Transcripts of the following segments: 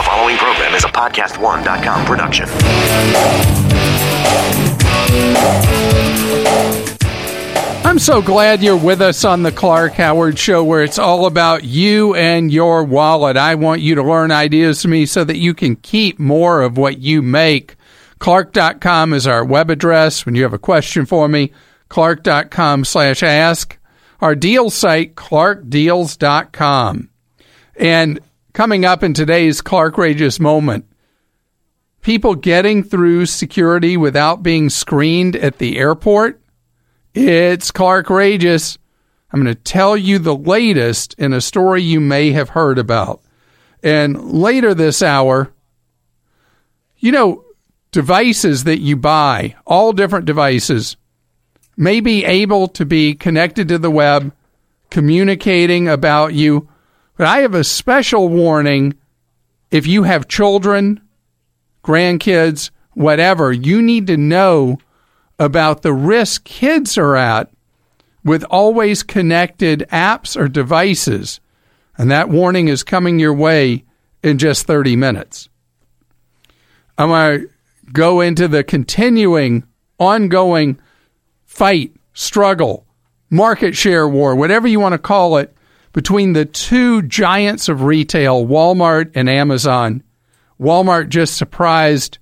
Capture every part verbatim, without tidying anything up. The following program is a podcast one dot com production. I'm so glad you're with us on the Clark Howard Show, where it's all about you and your wallet. I want you to learn ideas from me so that you can keep more of what you make. Clark dot com is our web address. When you have a question for me, Clark dot com slash ask. Our deal site, Clark Deals dot com. And coming up in today's Clarkrageous moment, people getting through security without being screened at the airport. It's Clarkrageous. I'm going to tell you the latest in a story you may have heard about. And later this hour, you know, devices that you buy, all different devices, may be able to be connected to the web, communicating about you. But I have a special warning. If you have children, grandkids, whatever, you need to know about the risk kids are at with always connected apps or devices. And that warning is coming your way in just thirty minutes. I'm going to go into the continuing, ongoing fight, struggle, market share war, whatever you want to call it, between the two giants of retail, Walmart and Amazon. Walmart just surprised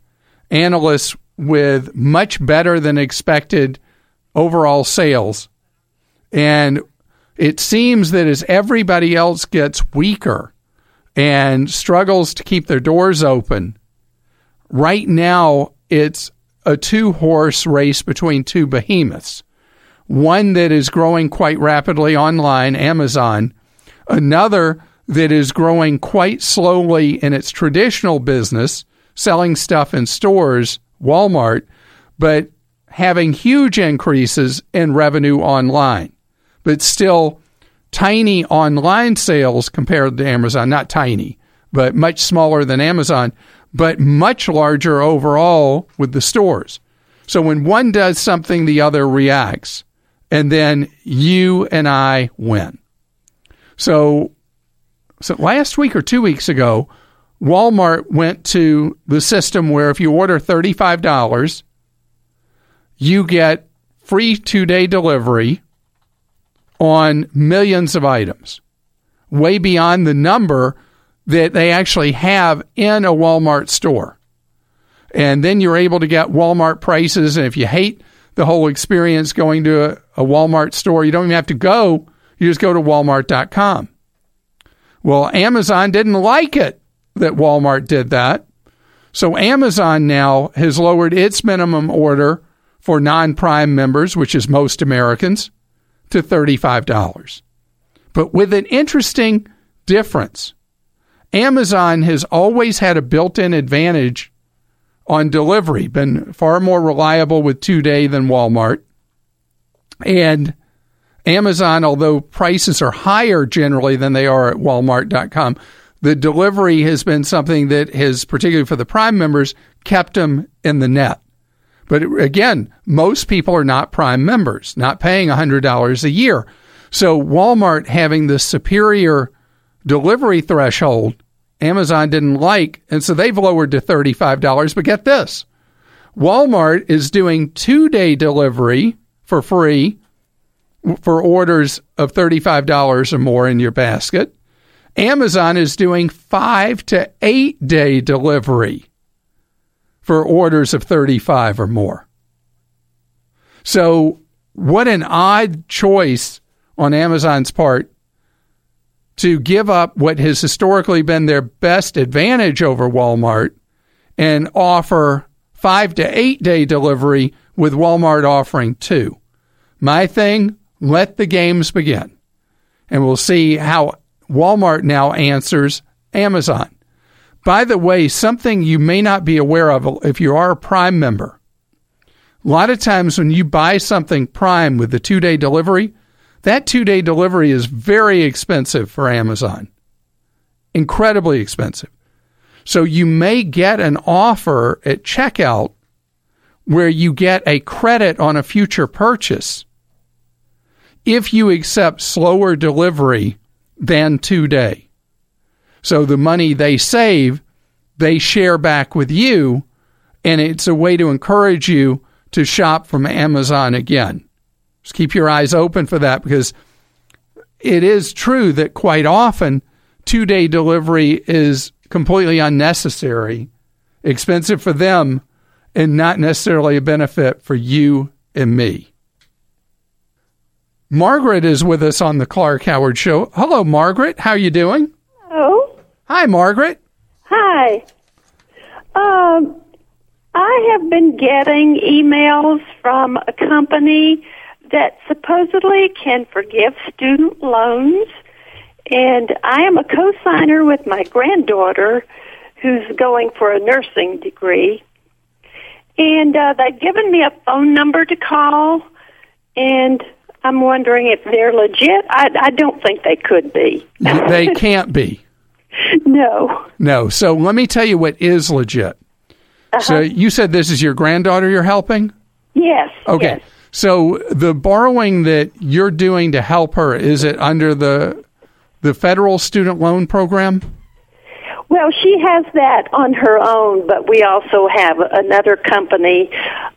analysts with much better than expected overall sales. And it seems that as everybody else gets weaker and struggles to keep their doors open, right now it's a two-horse race between two behemoths. One that is growing quite rapidly online, Amazon. Another that is growing quite slowly in its traditional business, selling stuff in stores, Walmart, but having huge increases in revenue online, but still tiny online sales compared to Amazon. Not tiny, but much smaller than Amazon, but much larger overall with the stores. So when one does something, the other reacts, and then you and I win. So, so last week or two weeks ago, Walmart went to the system where if you order thirty-five dollars, you get free two-day delivery on millions of items, way beyond the number that they actually have in a Walmart store. And then you're able to get Walmart prices, and if you hate the whole experience going to a, a Walmart store, you don't even have to go. You just go to walmart dot com. Well, Amazon didn't like it that Walmart did that. So Amazon now has lowered its minimum order for non-Prime members, which is most Americans, to thirty-five dollars. But with an interesting difference. Amazon has always had a built-in advantage on delivery, been far more reliable with two-day than Walmart. And Amazon, although prices are higher generally than they are at walmart dot com, the delivery has been something that has, particularly for the Prime members, kept them in the net. But again, most people are not Prime members, not paying one hundred dollars a year. So Walmart having the superior delivery threshold, Amazon didn't like, and so they've lowered to thirty-five dollars. But get this, Walmart is doing two-day delivery for free for orders of thirty-five dollars or more in your basket. Amazon is doing five to eight-day delivery for orders of thirty-five dollars or more. So what an odd choice on Amazon's part to give up what has historically been their best advantage over Walmart and offer five to eight-day delivery with Walmart offering two. My thing, let the games begin. And we'll see how Walmart now answers Amazon. By the way, something you may not be aware of if you are a Prime member. A lot of times when you buy something Prime with the two-day delivery, that two-day delivery is very expensive for Amazon. Incredibly expensive. So you may get an offer at checkout where you get a credit on a future purchase if you accept slower delivery than two-day. So the money they save they share back with you, and it's a way to encourage you to shop from Amazon again. Just keep your eyes open for that, because it is true that quite often two-day delivery is completely unnecessary, expensive for them, and not necessarily a benefit for you and me. Margaret is with us on the Clark Howard Show. Hello, Margaret. How are you doing? Hello. Hi, Margaret. Hi. Um, I have been getting emails from a company that supposedly can forgive student loans, and I am a co-signer with my granddaughter who's going for a nursing degree, and uh, they've given me a phone number to call, and I'm wondering if they're legit. I, I don't think they could be. They can't be. No. No. So let me tell you what is legit. Uh-huh. So you said this is your granddaughter you're helping? Yes. Okay. Yes. So the borrowing that you're doing to help her, is it under the the federal student loan program? Well, she has that on her own, but we also have another company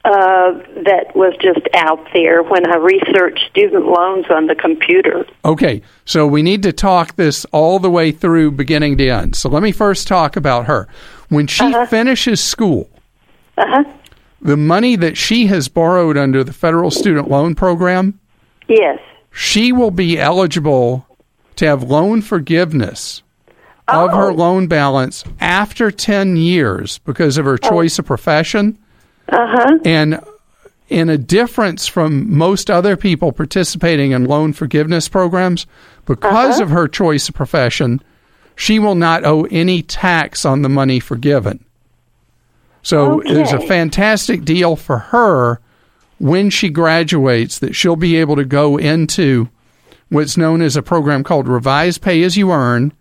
uh, that was just out there when I researched student loans on the computer. Okay, so we need to talk this all the way through beginning to end. So let me first talk about her. When she uh-huh. finishes school, uh-huh. the money that she has borrowed under the federal student loan program, yes, she will be eligible to have loan forgiveness of her loan balance after ten years because of her choice of profession. Uh-huh. And in a difference from most other people participating in loan forgiveness programs, because uh-huh. of her choice of profession, she will not owe any tax on the money forgiven. So okay. it's a fantastic deal for her when she graduates that she'll be able to go into what's known as a program called Revised Pay As You Earn.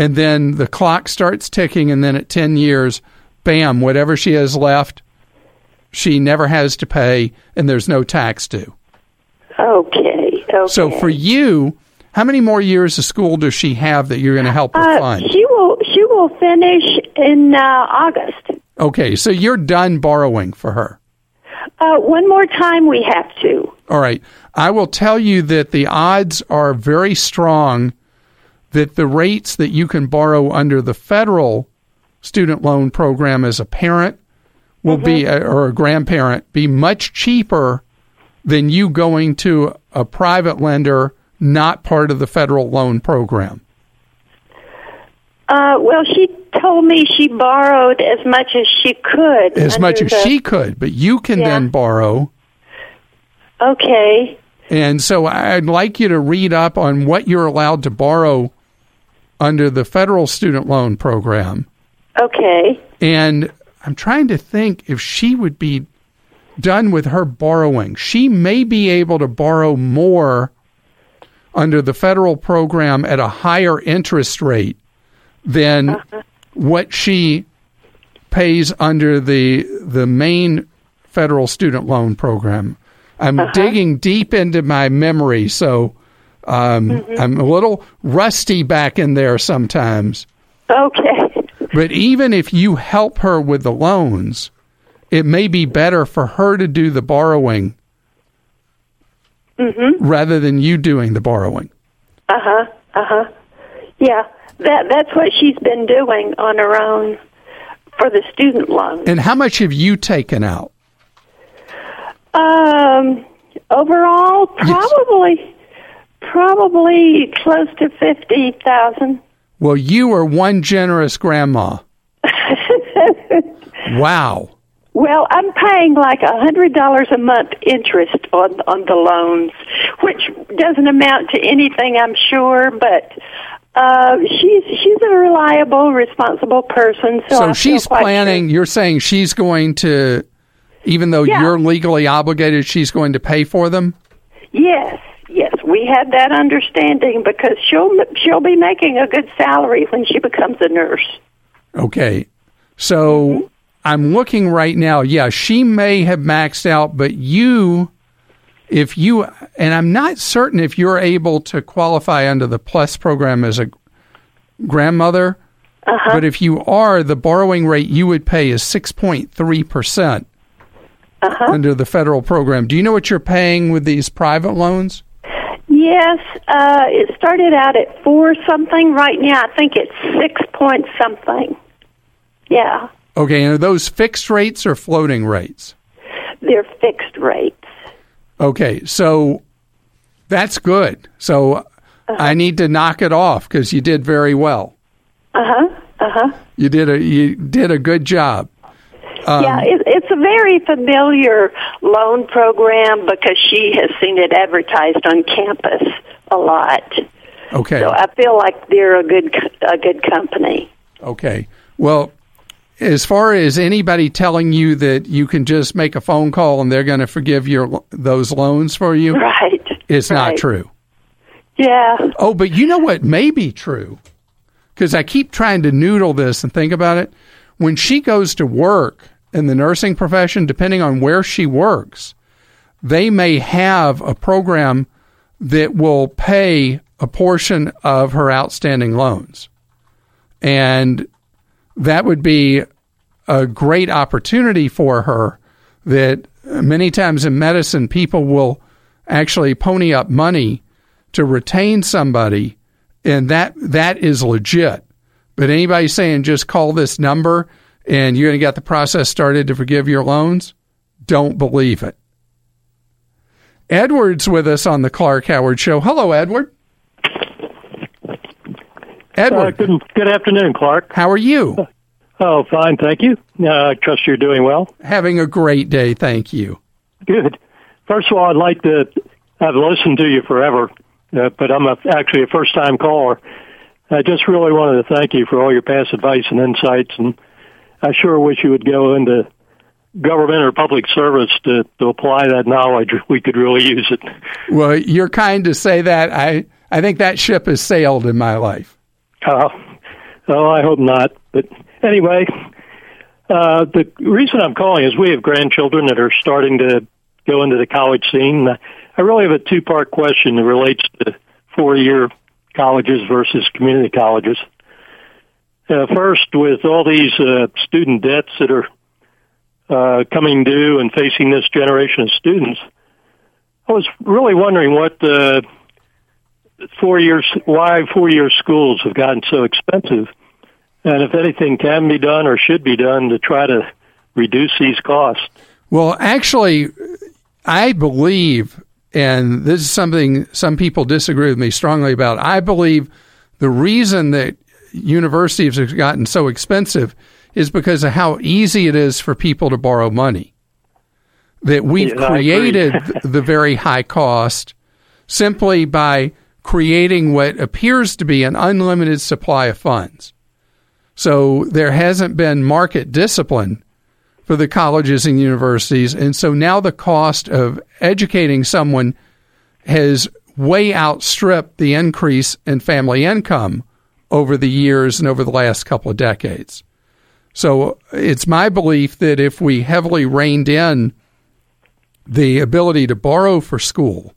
And then the clock starts ticking, and then at ten years, bam, whatever she has left, she never has to pay, and there's no tax due. Okay. okay. So for you, how many more years of school does she have that you're going to help her uh, fund? She will, she will finish in uh, August. Okay, so you're done borrowing for her. Uh, one more time we have to. All right. I will tell you that the odds are very strong that the rates that you can borrow under the federal student loan program as a parent will mm-hmm. be, or a grandparent, be much cheaper than you going to a private lender not part of the federal loan program. Uh, well, she told me she borrowed as much as she could. As much as the... she could, but you can yeah. then borrow. Okay. And so I'd like you to read up on what you're allowed to borrow under the federal student loan program. Okay. And I'm trying to think if she would be done with her borrowing. She may be able to borrow more under the federal program at a higher interest rate than uh-huh. what she pays under the the main federal student loan program. I'm uh-huh. digging deep into my memory, so um, mm-hmm. I'm a little rusty back in there sometimes. Okay. But even if you help her with the loans, it may be better for her to do the borrowing mm-hmm. rather than you doing the borrowing. Uh-huh, uh-huh. Yeah, that that's what she's been doing on her own for the student loan. And how much have you taken out? Um, overall, probably, yes. probably close to fifty thousand. Well, you are one generous grandma. Wow. Well, I'm paying like one hundred dollars a month interest on, on the loans, which doesn't amount to anything, I'm sure, but, uh, she's, she's a reliable, responsible person. So, so she's planning, sure. You're saying she's going to, even though yeah. you're legally obligated, she's going to pay for them? Yes, yes. We had that understanding because she'll she'll be making a good salary when she becomes a nurse. Okay. So mm-hmm. I'm looking right now. Yeah, she may have maxed out, but you, if you, and I'm not certain if you're able to qualify under the PLUS program as a grandmother, Uh-huh. But if you are, the borrowing rate you would pay is six point three percent uh-huh. under the federal program. Do you know what you're paying with these private loans? Yes. Uh, it started out at four something. Right now, I think it's six point something. Yeah. Okay. And are those fixed rates or floating rates? They're fixed rates. Okay. So that's good. So uh-huh. I need to knock it off because you did very well. Uh-huh. Uh-huh. You did a you did a good job. Um, yeah, it, it's a very familiar loan program because she has seen it advertised on campus a lot. Okay. So I feel like they're a good a good company. Okay. Well, as far as anybody telling you that you can just make a phone call and they're going to forgive your those loans for you, right? It's right. Not true. Yeah. Oh, but you know what may be true? Because I keep trying to noodle this and think about it. When she goes to work in the nursing profession, depending on where she works, they may have a program that will pay a portion of her outstanding loans. And that would be a great opportunity for her that many times in medicine, people will actually pony up money to retain somebody. And that that is legit. But anybody saying just call this number and you're going to get the process started to forgive your loans, don't believe it. Edward's with us on the Clark Howard Show. Hello, Edward. Edward. Uh, good, good afternoon, Clark. How are you? Oh, fine, thank you. Uh, I trust you're doing well. Having a great day, thank you. Good. First of all, I'd like to, I've listened to you forever. Uh, but I'm a, actually a first-time caller. I just really wanted to thank you for all your past advice and insights, and I sure wish you would go into government or public service to, to apply that knowledge. We could really use it. Well, you're kind to say that. I, I think that ship has sailed in my life. Uh, oh, I hope not. But anyway, uh, the reason I'm calling is we have grandchildren that are starting to go into the college scene. I really have a two-part question that relates to four-year colleges versus community colleges. Uh, first, with all these uh, student debts that are uh, coming due and facing this generation of students, I was really wondering what uh, four years, why four-year schools have gotten so expensive, and if anything can be done or should be done to try to reduce these costs. Well, actually, I believe... And this is something some people disagree with me strongly about. I believe the reason that universities have gotten so expensive is because of how easy it is for people to borrow money. That we've yeah, created the very high cost simply by creating what appears to be an unlimited supply of funds. So there hasn't been market discipline for the colleges and universities, and so now the cost of educating someone has way outstripped the increase in family income over the years and over the last couple of decades. So it's my belief that if we heavily reined in the ability to borrow for school,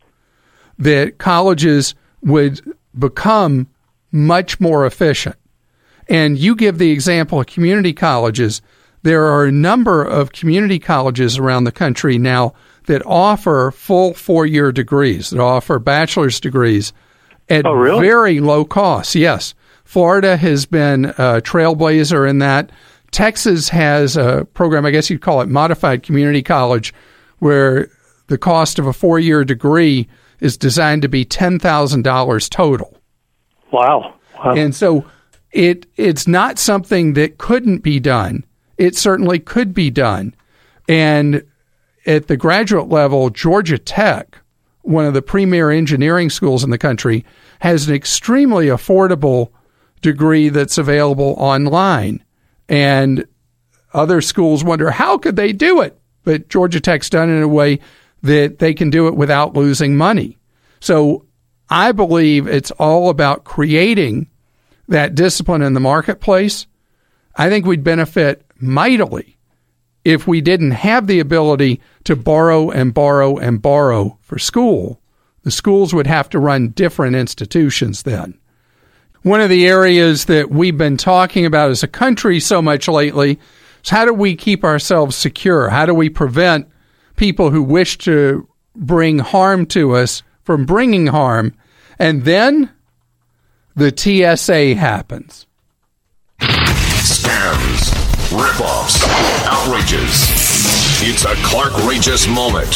that colleges would become much more efficient. And you give the example of community colleges. There are a number of community colleges around the country now that offer full four-year degrees, that offer bachelor's degrees at oh, really? very low cost. Yes. Florida has been a trailblazer in that. Texas has a program, I guess you'd call it modified community college, where the cost of a four-year degree is designed to be ten thousand dollars total. Wow. wow. And so it it's not something that couldn't be done. It certainly could be done. And at the graduate level, Georgia Tech, one of the premier engineering schools in the country, has an extremely affordable degree that's available online. And other schools wonder, how could they do it? But Georgia Tech's done it in a way that they can do it without losing money. So I believe it's all about creating that discipline in the marketplace. I think we'd benefit mightily if we didn't have the ability to borrow and borrow and borrow for school. The schools would have to run different institutions then. one of the areas that we've been talking about as a country so much lately is how do we keep ourselves secure? How do we prevent people who wish to bring harm to us from bringing harm? And then the T S A happens. Scams, ripoffs, outrages. It's a Clarkrageous moment.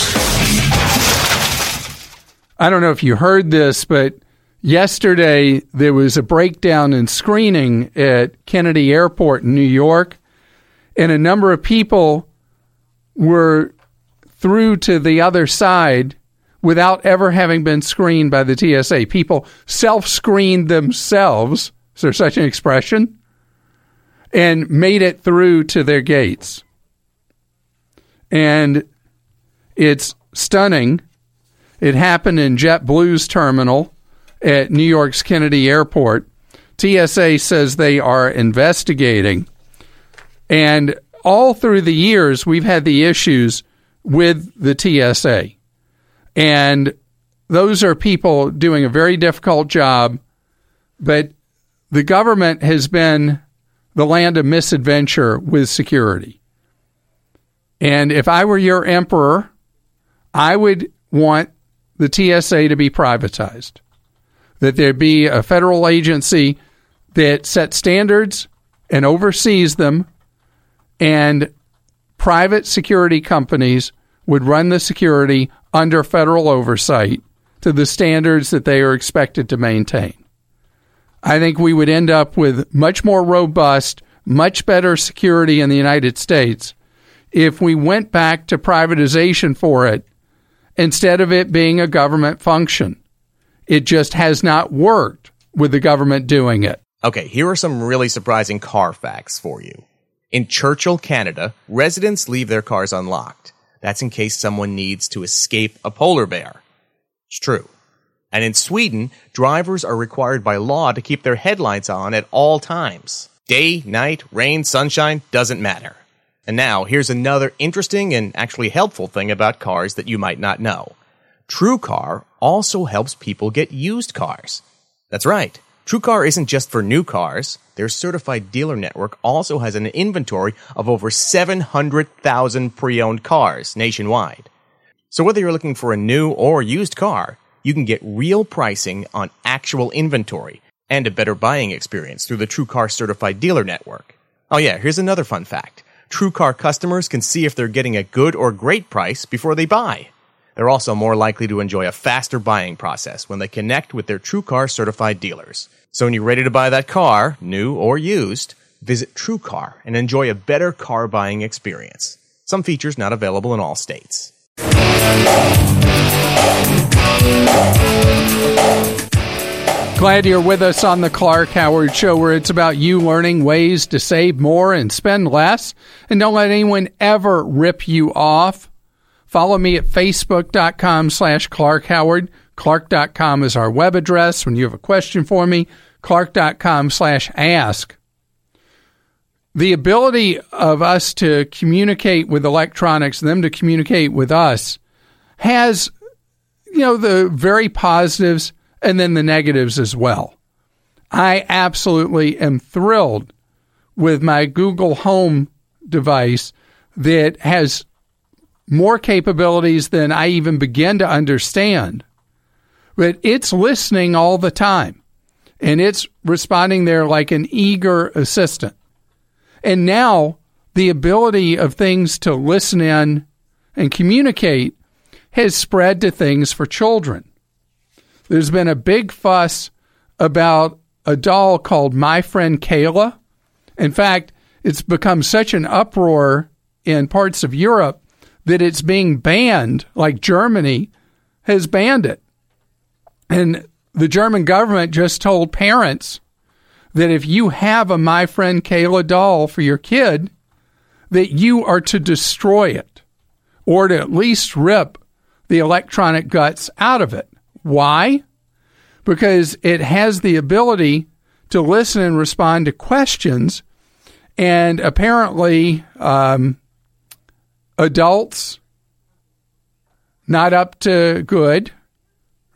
I don't know if you heard this, but yesterday there was a breakdown in screening at Kennedy Airport in New York, and a number of people were through to the other side without ever having been screened by the T S A. People self-screened themselves, is there such an expression, and made it through to their gates. And it's stunning. It happened in JetBlue's terminal at New York's Kennedy Airport. T S A says they are investigating. And all through the years, we've had the issues with the T S A. And those are people doing a very difficult job, but the government has been the land of misadventure with security. And if I were your emperor, I would want the T S A to be privatized, that there be a federal agency that sets standards and oversees them, and private security companies would run the security under federal oversight to the standards that they are expected to maintain. I think we would end up with much more robust, much better security in the United States if we went back to privatization for it instead of it being a government function. It just has not worked with the government doing it. Okay, here are some really surprising car facts for you. In Churchill, Canada, residents leave their cars unlocked. That's in case someone needs to escape a polar bear. It's true. And in Sweden, drivers are required by law to keep their headlights on at all times. Day, night, rain, sunshine, doesn't matter. And now, here's another interesting and actually helpful thing about cars that you might not know. TrueCar also helps people get used cars. That's right. TrueCar isn't just for new cars. Their certified dealer network also has an inventory of over seven hundred thousand pre-owned cars nationwide. So whether you're looking for a new or used car, you can get real pricing on actual inventory and a better buying experience through the TrueCar certified dealer network. Oh yeah, here's another fun fact. TrueCar customers can see if they're getting a good or great price before they buy. They're also more likely to enjoy a faster buying process when they connect with their TrueCar certified dealers. So when you're ready to buy that car, new or used, visit TrueCar and enjoy a better car buying experience. Some features not available in all states. Glad you're with us on the Clark Howard Show, where it's about you learning ways to save more and spend less. And don't let anyone ever rip you off. Follow me at facebook.com slash Clark Howard. Clark dot com is our web address. When you have a question for me, Clark dot com slash ask. The ability of us to communicate with electronics, them to communicate with us, has, you know, the very positives and then the negatives as well. I absolutely am thrilled with my Google Home device that has more capabilities than I even begin to understand. But it's listening all the time, and it's responding there like an eager assistant. And now the ability of things to listen in and communicate has spread to things for children. There's been a big fuss about a doll called My Friend Cayla. In fact, it's become such an uproar in parts of Europe that it's being banned, like Germany has banned it. And the German government just told parents that if you have a My Friend Cayla doll for your kid, that you are to destroy it, or to at least rip the electronic guts out of it. Why? Because it has the ability to listen and respond to questions, and apparently um, adults not up to good,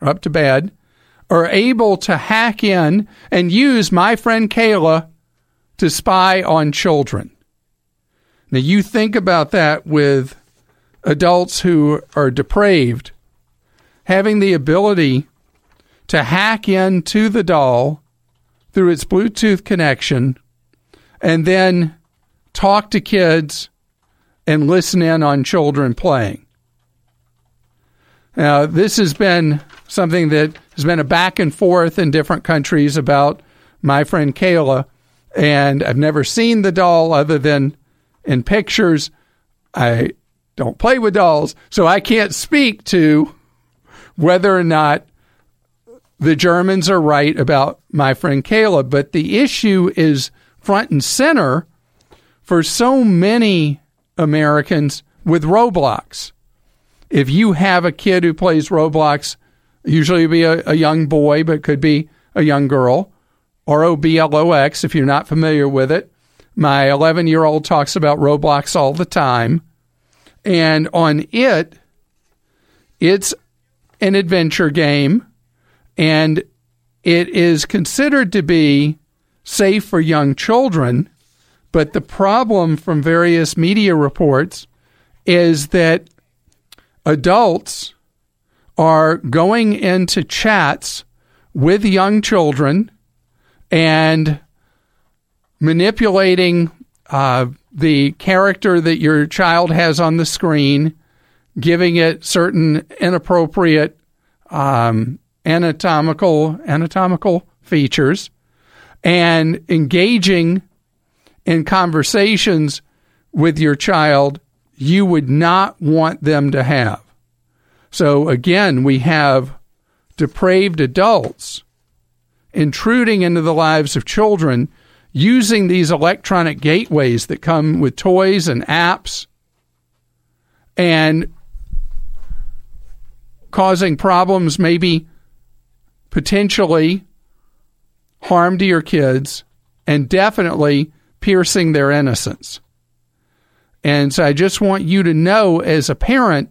up to bad, are able to hack in and use My Friend Cayla to spy on children. Now, you think about that with adults who are depraved, having the ability to hack into the doll through its Bluetooth connection and then talk to kids and listen in on children playing. Now, this has been something that has been a back and forth in different countries about My Friend Cayla, and I've never seen the doll other than in pictures. I don't play with dolls, so I can't speak to whether or not the Germans are right about My Friend Cayla, but the issue is front and center for so many Americans with Roblox. If you have a kid who plays Roblox, usually it'll be a, a young boy, but could be a young girl, R O B L O X, if you're not familiar with it. My eleven-year-old talks about Roblox all the time, and on it, it's an adventure game, and it is considered to be safe for young children, but the problem from various media reports is that adults are going into chats with young children and manipulating uh, the character that your child has on the screen, giving it certain inappropriate um, anatomical anatomical features, and engaging in conversations with your child you would not want them to have. So again, we have depraved adults intruding into the lives of children, using these electronic gateways that come with toys and apps, and causing problems, maybe potentially harm to your kids, and definitely piercing their innocence. And so I just want you to know, as a parent,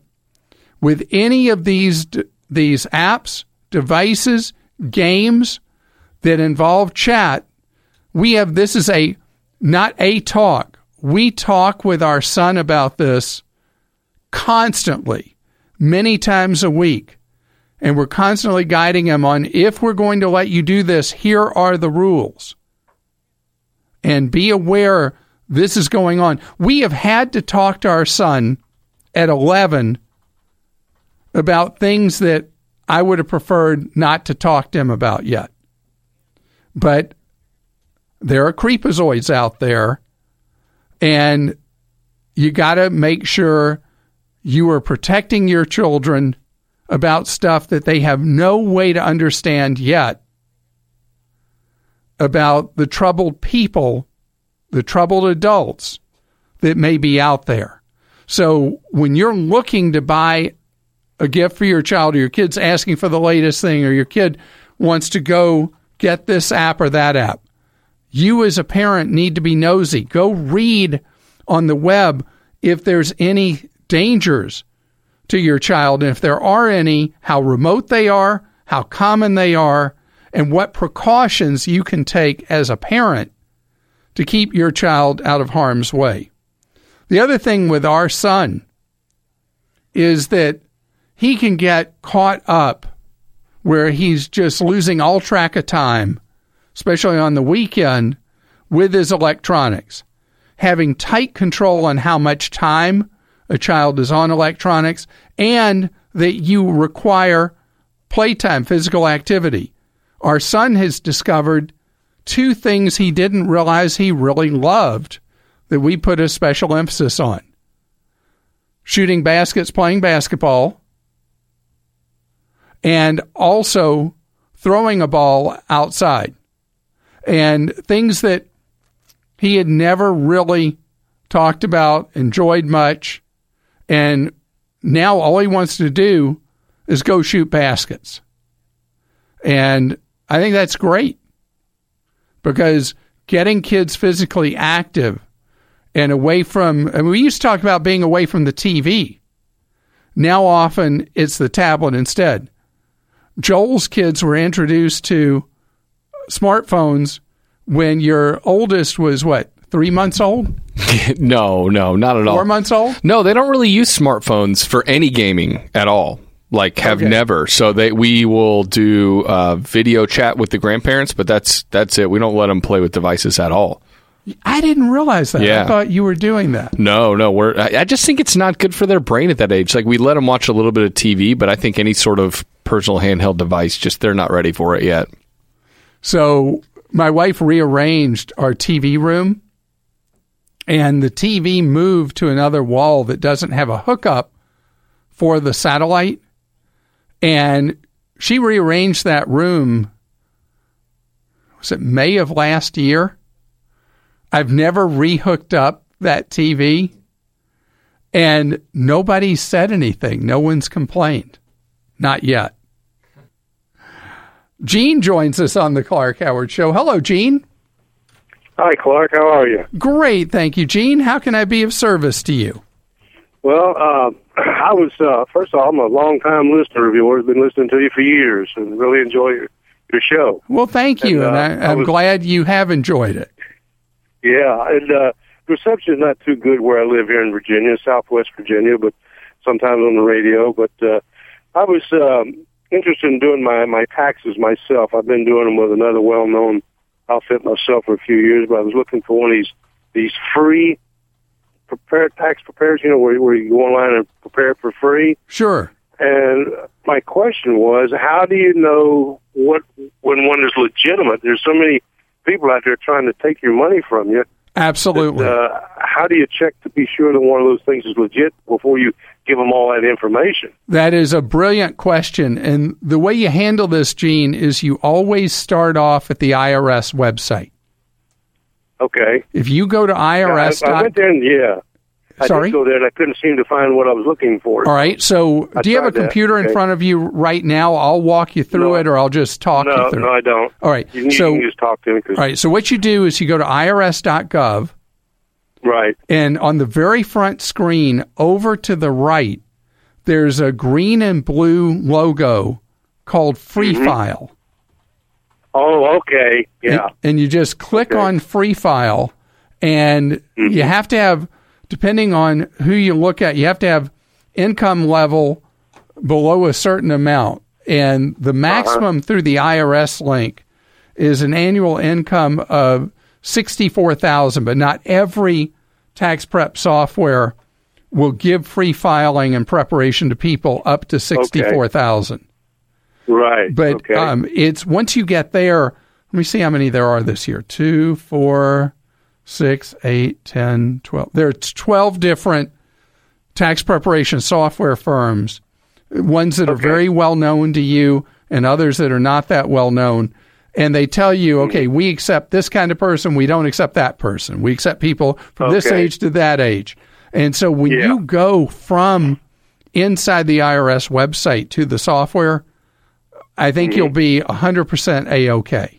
with any of these these apps, devices, games that involve chat, we have, this is a not a talk. We talk with our son about this constantly, many times a week. And we're constantly guiding him on, if we're going to let you do this, here are the rules. And be aware this is going on. We have had to talk to our son at eleven about things that I would have preferred not to talk to him about yet. But there are creepazoids out there, and you got to make sure you are protecting your children about stuff that they have no way to understand yet, about the troubled people, the troubled adults that may be out there. So when you're looking to buy a gift for your child, or your kid's asking for the latest thing, or your kid wants to go get this app or that app, you as a parent need to be nosy. Go read on the web if there's any dangers to your child, and if there are any, how remote they are, how common they are, and what precautions you can take as a parent to keep your child out of harm's way. The other thing with our son is that he can get caught up where he's just losing all track of time, especially on the weekend, with his electronics. Having tight control on how much time a child is on electronics, and that you require playtime, physical activity. Our son has discovered two things he didn't realize he really loved that we put a special emphasis on. Shooting baskets, playing basketball, and also throwing a ball outside. And things that he had never really talked about, enjoyed much, and now all he wants to do is go shoot baskets. And I think that's great, because getting kids physically active and away from, and we used to talk about being away from the T V. Now often it's the tablet instead. Joel's kids were introduced to smartphones when your oldest was, what, three months old? no, no, not at all. Four months old? No, they don't really use smartphones for any gaming at all. Like, have okay. never. So they we will do uh, video chat with the grandparents, but that's that's it. We don't let them play with devices at all. I didn't realize that. Yeah. I thought you were doing that. No, no. We're. I, I just think it's not good for their brain at that age. Like, we let them watch a little bit of T V, but I think any sort of personal handheld device, just they're not ready for it yet. So my wife rearranged our T V room, and the T V moved to another wall that doesn't have a hookup for the satellite. And she rearranged that room, was it May of last year? I've never rehooked up that T V, and nobody said anything. No one's complained. Not yet. Gene joins us on the Clark Howard Show. Hello, Gene. Hi, Clark. How are you? Great, thank you, Gene. How can I be of service to you? Well, uh, I was, uh, first of all, I'm a long-time listener of yours. Been listening to you for years and really enjoy your, your show. Well, thank you, and, uh, and I, I'm I was, glad you have enjoyed it. Yeah, and uh, reception is not too good where I live here in Virginia, southwest Virginia, but sometimes on the radio. But uh, I was um, interested in doing my, my taxes myself. I've been doing them with another well-known outfit myself for a few years, but I was looking for one of these, these free prepare, tax preparers, you know, where, where you go online and prepare it for free. Sure. And my question was, how do you know what when one is legitimate? There's so many people out there trying to take your money from you. Absolutely. And, uh, how do you check to be sure that one of those things is legit before you give them all that information? That is a brilliant question. And the way you handle this, Gene, is you always start off at the I R S website. Okay. If you go to I R S... I, I went there and, yeah. I Sorry? I did go there and I couldn't seem to find what I was looking for. All right. So I do you have a computer that, okay. in front of you right now? I'll walk you through no. it, or I'll just talk no, you through it. No, no, I don't. All right. You, so, you can just talk to me. All right. So what you do is you go to I R S dot gov. Right. And on the very front screen, over to the right, there's a green and blue logo called Free mm-hmm. File. Oh, okay. Yeah. And, and you just click okay. on Free File, and mm-hmm. you have to have... Depending on who you look at, you have to have income level below a certain amount. And the maximum uh-huh. through the I R S link is an annual income of sixty-four thousand dollars, but not every tax prep software will give free filing and preparation to people up to sixty-four thousand dollars. Okay. Right. But okay. um, it's once you get there, let me see how many there are this year. Two, four... Six, eight, ten, twelve. There's twelve different tax preparation software firms, ones that okay. are very well known to you and others that are not that well known. And they tell you, okay, we accept this kind of person. We don't accept that person. We accept people from okay. this age to that age. And so when yeah. you go from inside the I R S website to the software, I think mm-hmm. you'll be one hundred percent A-okay.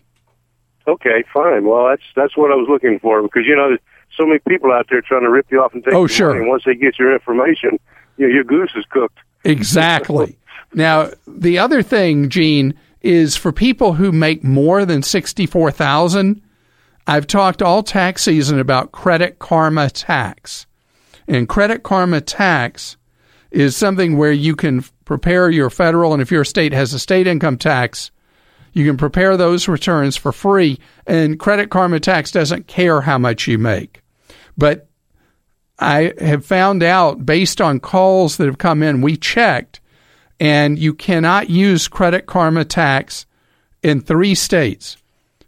Okay, fine. Well, that's that's what I was looking for, because, you know, there's so many people out there trying to rip you off and take oh, your sure. money. And once they get your information, you know, your goose is cooked. Exactly. Now, the other thing, Gene, is for people who make more than sixty-four thousand dollars, I've talked all tax season about Credit Karma Tax. And Credit Karma Tax is something where you can prepare your federal, and if your state has a state income tax, you can prepare those returns for free, and Credit Karma Tax doesn't care how much you make. But I have found out, based on calls that have come in, we checked, and you cannot use Credit Karma Tax in three states,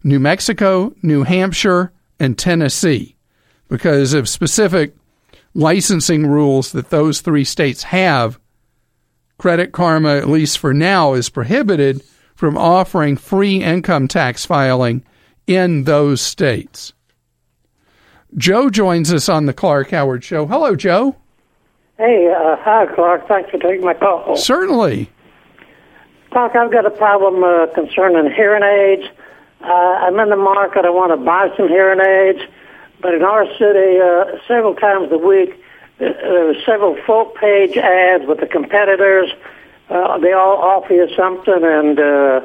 New Mexico, New Hampshire, and Tennessee, because of specific licensing rules that those three states have. Credit Karma, at least for now, is prohibited from offering free income tax filing in those states. Joe joins us on the Clark Howard Show. Hello, Joe. Hey, uh, hi, Clark. Thanks for taking my call. Certainly. Clark, I've got a problem uh, concerning hearing aids. Uh, I'm in the market. I want to buy some hearing aids. But in our city, uh, several times a week, there were several full-page ads with the competitors uh, they all offer you something, and uh,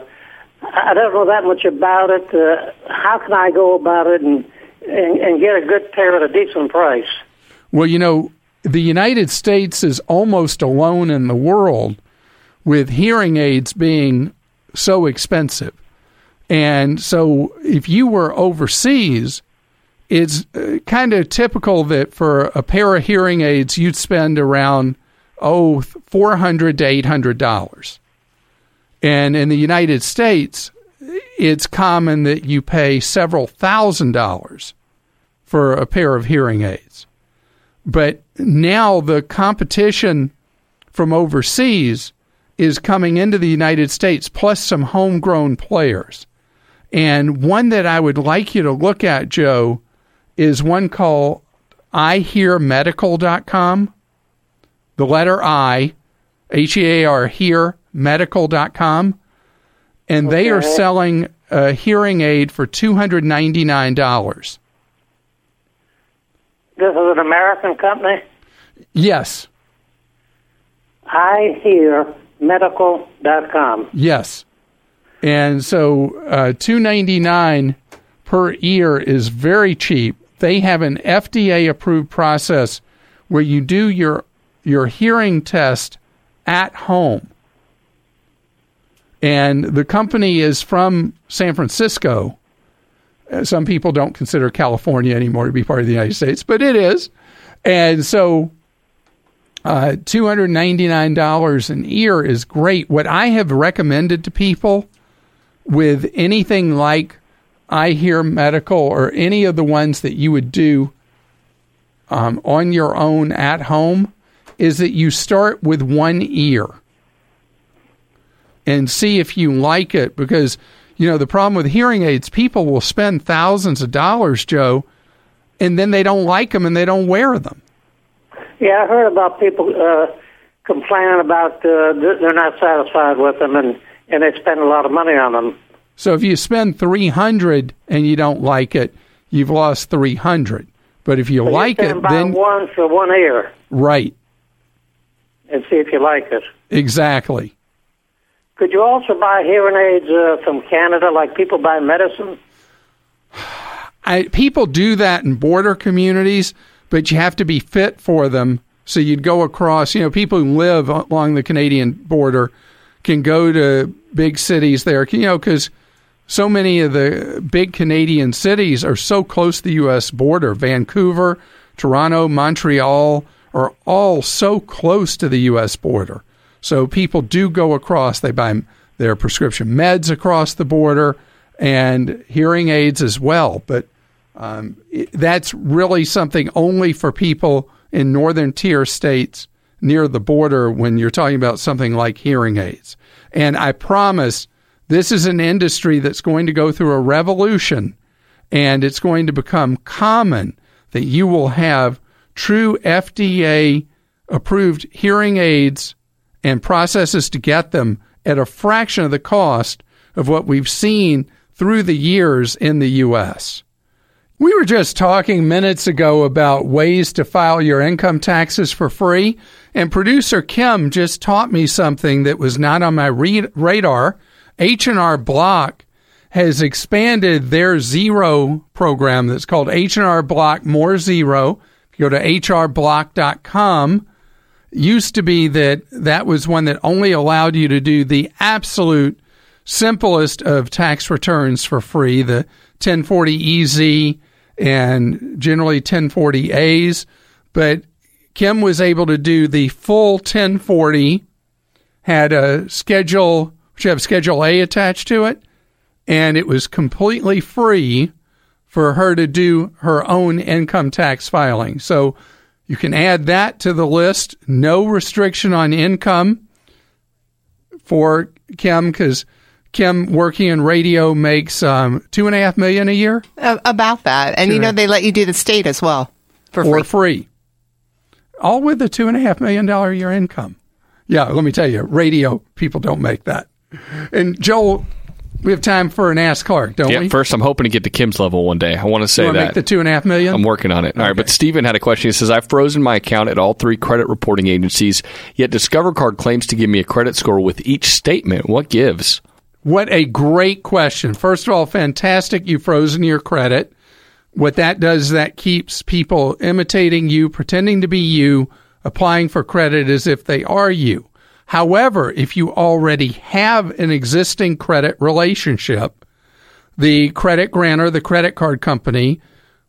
I don't know that much about it. Uh, how can I go about it and, and, and get a good pair at a decent price? Well, you know, the United States is almost alone in the world with hearing aids being so expensive. And so if you were overseas, it's kind of typical that for a pair of hearing aids, you'd spend around, oh, four hundred to eight hundred dollars. And in the United States, it's common that you pay several thousand dollars for a pair of hearing aids. But now the competition from overseas is coming into the United States, plus some homegrown players. And one that I would like you to look at, Joe, is one called i hear medical dot com. The letter I, H E A R, hear, medical dot com. And okay. They are selling a hearing aid for two hundred ninety-nine dollars. This is an American company? Yes. i hear medical dot com. Yes. And so uh, two hundred ninety-nine dollars per ear is very cheap. They have an F D A-approved process where you do your your hearing test at home. And the company is from San Francisco. Some people don't consider California anymore to be part of the United States, but it is. And so uh, two hundred ninety-nine dollars an ear is great. What I have recommended to people with anything like I Hear Medical or any of the ones that you would do um, on your own at home is that you start with one ear and see if you like it. Because, you know, the problem with hearing aids, people will spend thousands of dollars, Joe, and then they don't like them and they don't wear them. Yeah, I heard about people uh, complaining about uh, they're not satisfied with them, and, and they spend a lot of money on them. So if you spend three hundred dollars and you don't like it, you've lost three hundred dollars. But if you so like you it, then... one for one ear. Right. And see if you like it. Exactly. Could you also buy hearing aids uh, from Canada, like people buy medicine? I, people do that in border communities, but you have to be fit for them. So you'd go across, you know, people who live along the Canadian border can go to big cities there, you know, because so many of the big Canadian cities are so close to the U S border. Vancouver, Toronto, Montreal are all so close to the U S border. So people do go across. They buy their prescription meds across the border and hearing aids as well. But um, it, that's really something only for people in northern tier states near the border when you're talking about something like hearing aids. And I promise this is an industry that's going to go through a revolution, and it's going to become common that you will have true F D A-approved hearing aids and processes to get them at a fraction of the cost of what we've seen through the years in the U S. We were just talking minutes ago about ways to file your income taxes for free, and producer Kim just taught me something that was not on my re- radar. H and R Block has expanded their Zero program that's called H and R Block More Zero. If you go to H R block dot com, used to be that that was one that only allowed you to do the absolute simplest of tax returns for free, the ten forty E Z and generally ten forty A's. But Kim was able to do the full ten forty, had a schedule, which have Schedule A attached to it, and it was completely free for her to do her own income tax filing. So you can add that to the list. No restriction on income for Kim, because Kim working in radio makes um, two and a half million a year. Uh, about that. And, two you know, they let you do the state as well for free. For free. All with a two and a half million dollar a year income. Yeah, let me tell you, radio people don't make that. And Joel, We have time for an Ask Clark, don't yeah, we? First, I'm hoping to get to Kim's level one day. I want to say you want that. You make the two and a half million? I'm working on it. All okay. right, but Steven had a question. He says, I've frozen my account at all three credit reporting agencies, yet Discover Card claims to give me a credit score with each statement. What gives? What a great question. First of all, fantastic you've frozen your credit. What that does is that keeps people imitating you, pretending to be you, applying for credit as if they are you. However, if you already have an existing credit relationship, the credit grantor, the credit card company,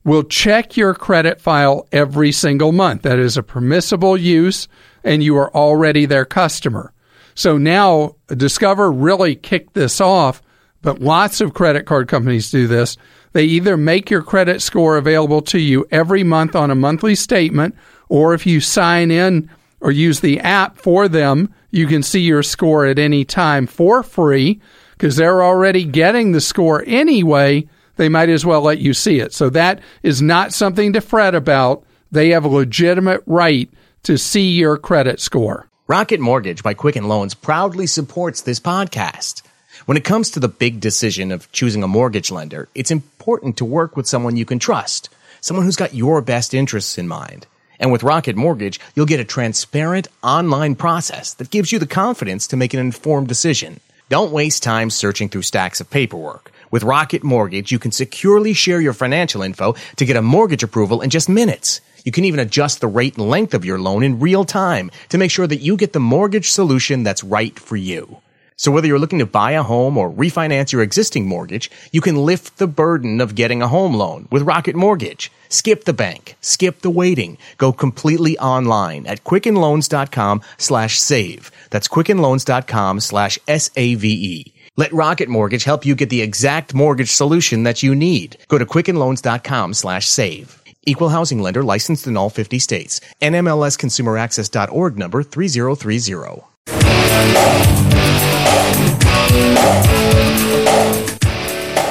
will check your credit file every single month. That is a permissible use, and you are already their customer. So now Discover really kicked this off, but lots of credit card companies do this. They either make your credit score available to you every month on a monthly statement, or if you sign in or use the app for them, you can see your score at any time for free because they're already getting the score anyway. They might as well let you see it. So that is not something to fret about. They have a legitimate right to see your credit score. Rocket Mortgage by Quicken Loans proudly supports this podcast. When it comes to the big decision of choosing a mortgage lender, it's important to work with someone you can trust, someone who's got your best interests in mind. And with Rocket Mortgage, you'll get a transparent online process that gives you the confidence to make an informed decision. Don't waste time searching through stacks of paperwork. With Rocket Mortgage, you can securely share your financial info to get a mortgage approval in just minutes. You can even adjust the rate and length of your loan in real time to make sure that you get the mortgage solution that's right for you. So whether you're looking to buy a home or refinance your existing mortgage, you can lift the burden of getting a home loan with Rocket Mortgage. Skip the bank. Skip the waiting. Go completely online at quickenloans.com slash save. That's quickenloans.com slash S A V E. Let Rocket Mortgage help you get the exact mortgage solution that you need. Go to quickenloans.com slash save. Equal housing lender licensed in all fifty states. N M L S consumer access dot org number three zero three zero.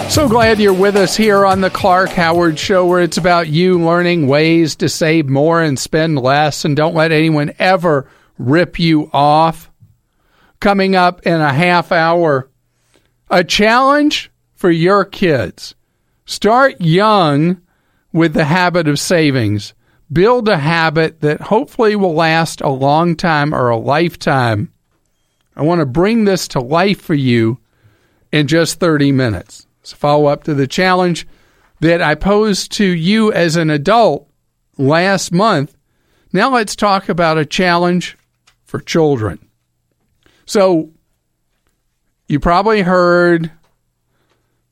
So glad you're with us here on the Clark Howard Show, where it's about you learning ways to save more and spend less, and don't let anyone ever rip you off. Coming up in a half hour, a challenge for your kids. Start young with the habit of savings. Build a habit that hopefully will last a long time or a lifetime. I want to bring this to life for you in just thirty minutes. It's a follow-up to the challenge that I posed to you as an adult last month. Now let's talk about a challenge for children. So you probably heard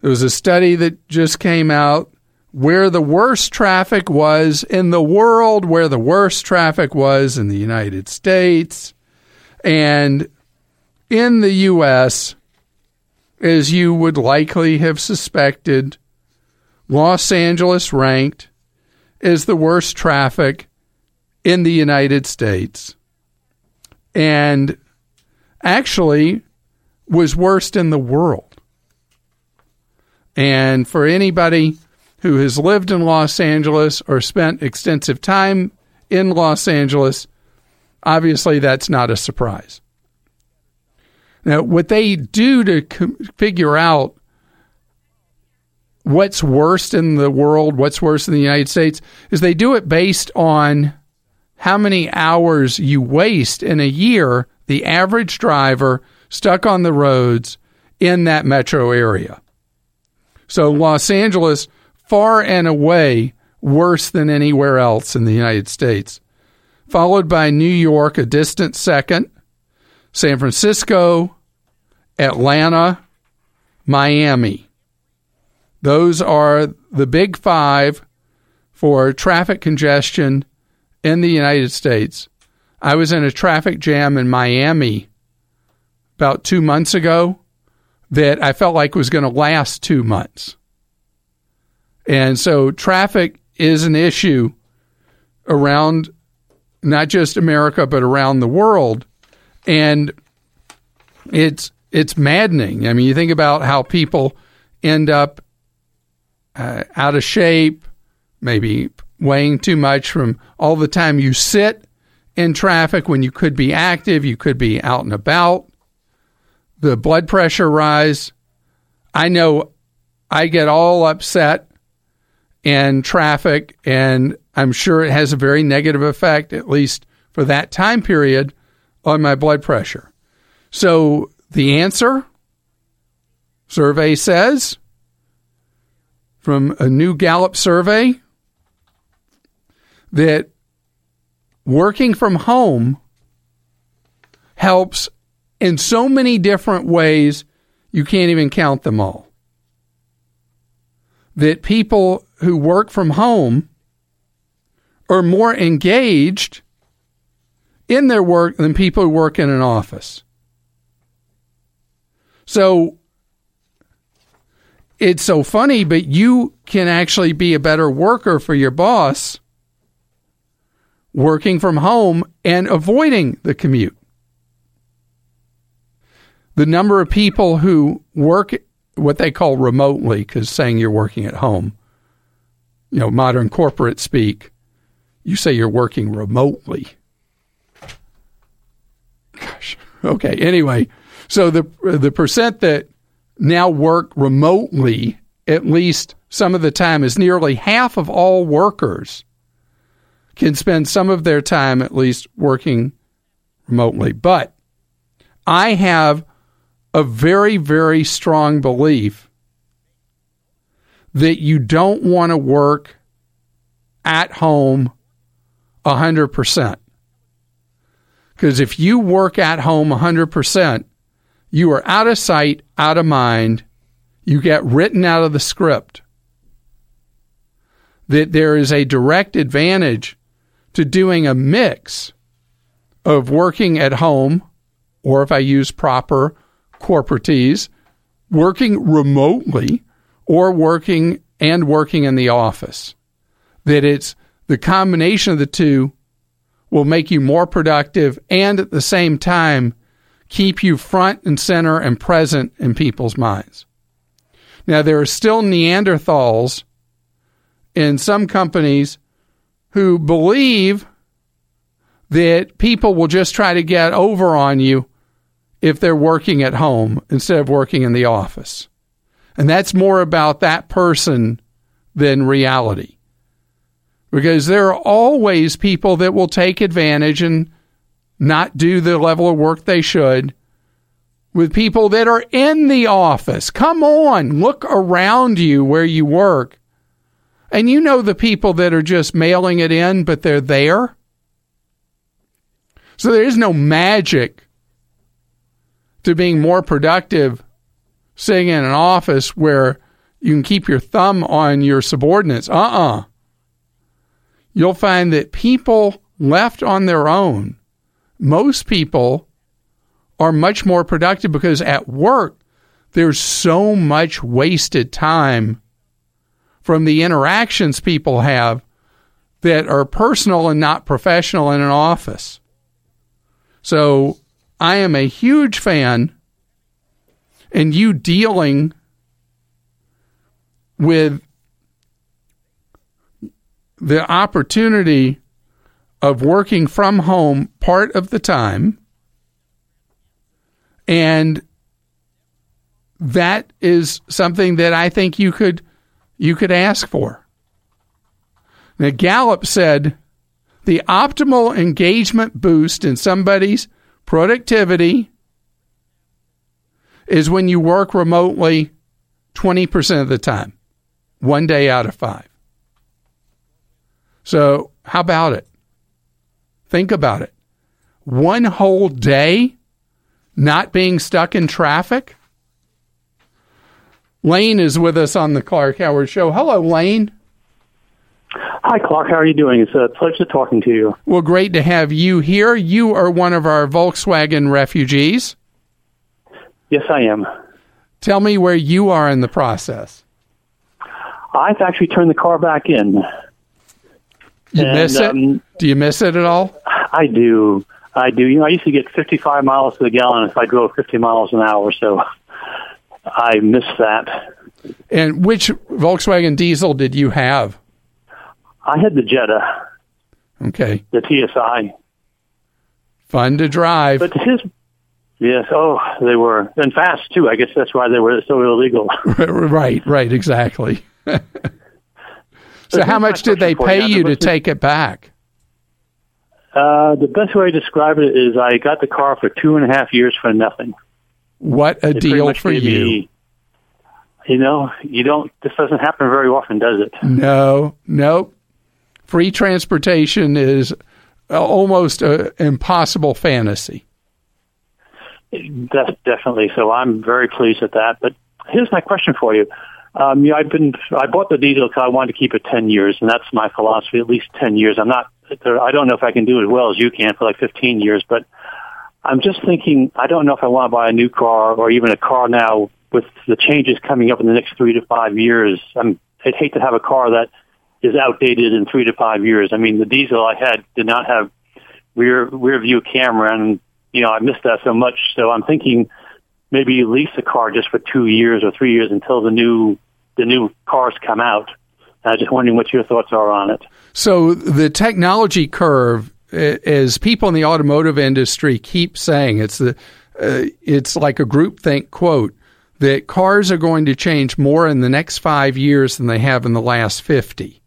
there was a study that just came out where the worst traffic was in the world, where the worst traffic was in the United States, and in the U S, as you would likely have suspected, Los Angeles ranked as the worst traffic in the United States, and actually was worst in the world. And for anybody who has lived in Los Angeles or spent extensive time in Los Angeles, obviously that's not a surprise. Now, what they do to com- figure out what's worst in the world, what's worse in the United States, is they do it based on how many hours you waste in a year, the average driver stuck on the roads in that metro area. So Los Angeles, far and away, worse than anywhere else in the United States, followed by New York, a distant second, San Francisco, Atlanta, Miami. Those are the big five for traffic congestion in the United States. I was in a traffic jam in Miami about two months ago that I felt like was going to last two months. And so traffic is an issue around not just America, but around the world. And it's it's maddening. I mean, you think about how people end up uh, out of shape, maybe weighing too much from all the time you sit in traffic when you could be active, you could be out and about. The blood pressure rise. I know I get all upset in traffic, and I'm sure it has a very negative effect, at least for that time period, on my blood pressure. So the answer, survey says, from a new Gallup survey, that working from home helps in so many different ways, you can't even count them all. That people who work from home are more engaged in their work than people who work in an office. So it's so funny, but you can actually be a better worker for your boss working from home and avoiding the commute. The number of people who work what they call remotely, because saying you're working at home, you know, modern corporate speak, you say you're working remotely. Gosh. Okay. Anyway, so the the percent that now work remotely, at least some of the time, is nearly half of all workers can spend some of their time at least working remotely. But I have a very, very strong belief that you don't want to work at home one hundred percent. Because if you work at home one hundred percent, you are out of sight, out of mind. You get written out of the script. That there is a direct advantage to doing a mix of working at home, or if I use proper corporatees, working remotely, or working and working in the office. That it's the combination of the two will make you more productive and at the same time keep you front and center and present in people's minds. Now, there are still Neanderthals in some companies who believe that people will just try to get over on you if they're working at home instead of working in the office. And that's more about that person than reality. Because there are always people that will take advantage and not do the level of work they should with people that are in the office. Come on, look around you where you work. And you know the people that are just mailing it in, but they're there. So there is no magic to being more productive sitting in an office where you can keep your thumb on your subordinates. Uh-uh. You'll find that people left on their own, most people are much more productive because at work, there's so much wasted time from the interactions people have that are personal and not professional in an office. So I am a huge fan in you dealing with the opportunity of working from home part of the time, and that is something that I think you could you could ask for. Now, Gallup said the optimal engagement boost in somebody's productivity is when you work remotely twenty percent of the time, one day out of five. So how about it? Think about it. One whole day not being stuck in traffic. Lane is with us on the Clark Howard Show. Hello, Lane. Hi, Clark. How are you doing? It's a pleasure talking to you. Well, great to have you here. You are one of our Volkswagen refugees. Yes, I am. Tell me where you are in the process. I've actually turned the car back in. You and, miss it? Um, do you miss it at all? I do. I do. You know, I used to get fifty-five miles to the gallon if I drove fifty miles an hour, so I miss that. And which Volkswagen diesel did you have? I had the Jetta. Okay. The T S I. Fun to drive. But his Yes. Oh, they were. And fast, too. I guess that's why they were so illegal. right, right, exactly. so There's how much did they pay you, you to take it back? Uh, the best way to describe it is I got the car for two and a half years for nothing. What a deal for you. You know, you don't, this doesn't happen very often, does it? No, no. Free transportation is almost an impossible fantasy. That's definitely so. I'm very pleased at that. But here's my question for you. Um, you know, I've been, I bought the diesel because I wanted to keep it ten years, and that's my philosophy, at least ten years. I'm not, I don't know if I can do as well as you can for like fifteen years, but I'm just thinking, I don't know if I want to buy a new car or even a car now with the changes coming up in the next three to five years. I'm, I'd hate to have a car that is outdated in three to five years. I mean, the diesel I had did not have rear, rear view camera, and you know, I missed that so much. So I'm thinking maybe lease a car just for two years or three years until the new the new cars come out. And I'm just wondering what your thoughts are on it. So the technology curve, as people in the automotive industry keep saying, it's the uh, it's like a groupthink quote that cars are going to change more in the next five years than they have in the last fifty.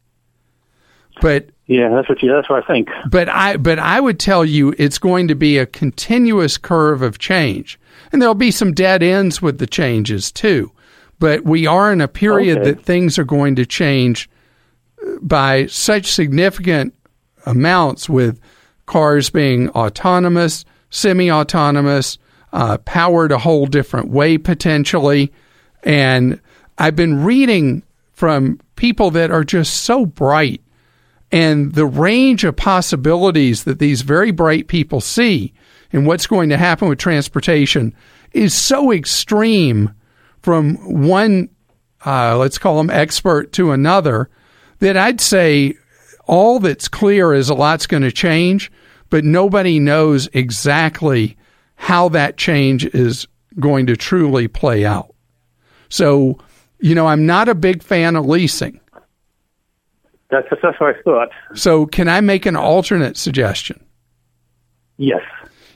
But yeah, that's what you, that's what I think. But I but I would tell you it's going to be a continuous curve of change. And there'll be some dead ends with the changes too. But we are in a period okay. that things are going to change by such significant amounts, with cars being autonomous, semi-autonomous, uh, powered a whole different way potentially. And I've been reading from people that are just so bright, and the range of possibilities that these very bright people see in what's going to happen with transportation is so extreme from one, uh, let's call them expert, to another, that I'd say all that's clear is a lot's going to change, but nobody knows exactly how that change is going to truly play out. So, you know, I'm not a big fan of leasing. That's, that's what I thought. So can I make an alternate suggestion? Yes.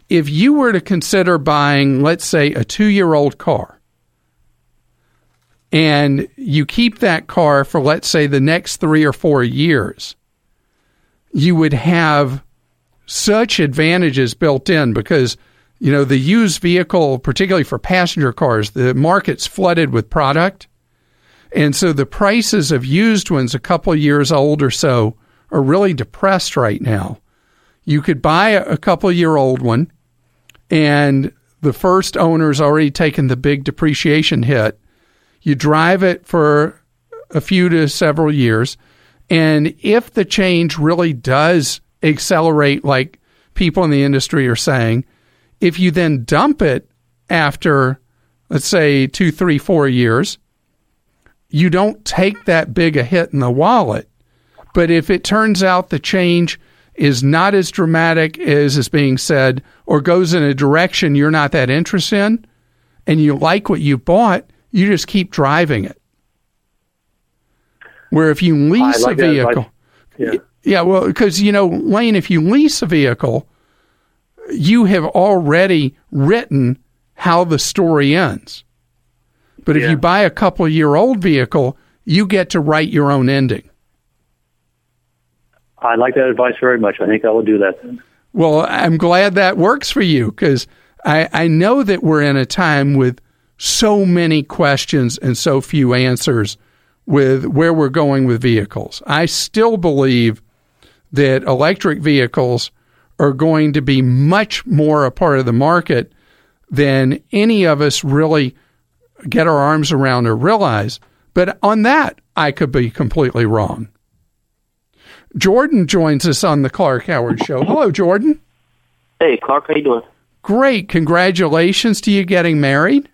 If you were to consider buying, let's say, a two-year-old car, and you keep that car for, let's say, the next three or four years, you would have such advantages built in because, you know, the used vehicle, particularly for passenger cars, the market's flooded with product. And so the prices of used ones a couple years old or so are really depressed right now. You could buy a couple year old one, and the first owner's already taken the big depreciation hit. You drive it for a few to several years, and if the change really does accelerate, like people in the industry are saying, if you then dump it after, let's say, two, three, four years, you don't take that big a hit in the wallet. But if it turns out the change is not as dramatic as is being said, or goes in a direction you're not that interested in, and you like what you bought, you just keep driving it. Where if you lease like a vehicle... Like, yeah. yeah, well, because, you know, Lane, if you lease a vehicle, you have already written how the story ends. But if yeah. you buy a couple-year-old vehicle, you get to write your own ending. I like that advice very much. I think I will do that then. Well, I'm glad that works for you, because I, I know that we're in a time with so many questions and so few answers with where we're going with vehicles. I still believe that electric vehicles are going to be much more a part of the market than any of us really get our arms around or realize. But on that, I could be completely wrong. Jordan joins us on the Clark Howard Show. Hello, Jordan. Hey, Clark. How you doing? Great. Congratulations to you getting married.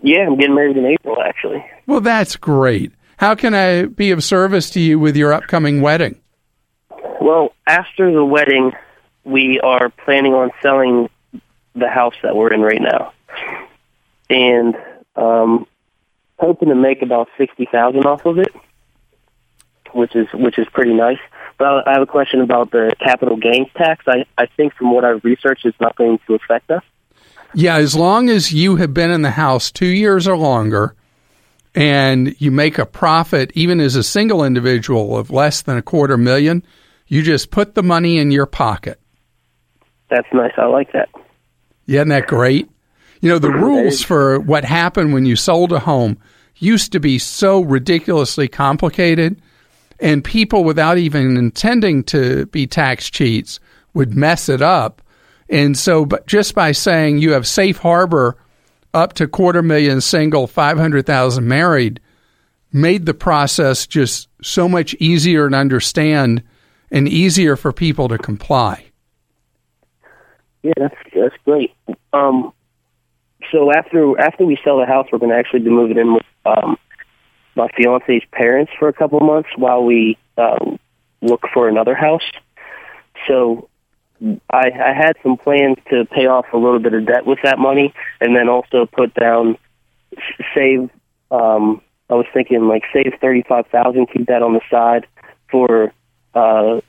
Yeah, I'm getting married in April, actually. Well, that's great. How can I be of service to you with your upcoming wedding? Well, after the wedding, we are planning on selling the house that we're in right now. And... Um, hoping to make about sixty thousand off of it, which is which is pretty nice. But I have a question about the capital gains tax. I, I think from what I've researched, it's not going to affect us. Yeah, as long as you have been in the house two years or longer and you make a profit, even as a single individual, of less than a quarter million, you just put the money in your pocket. That's nice. I like that. Yeah, isn't that great? You know, the rules for what happened when you sold a home used to be so ridiculously complicated, and people, without even intending to be tax cheats, would mess it up. And so but just by saying you have safe harbor up to quarter million single, five hundred thousand married, made the process just so much easier to understand and easier for people to comply. Yeah, that's, that's great. Um, so after after we sell the house, we're going to actually be moving in with um, my fiance's parents for a couple of months while we um, look for another house. So I, I had some plans to pay off a little bit of debt with that money, and then also put down, save. Um, I was thinking like save thirty-five thousand dollars, keep that on the side for uh,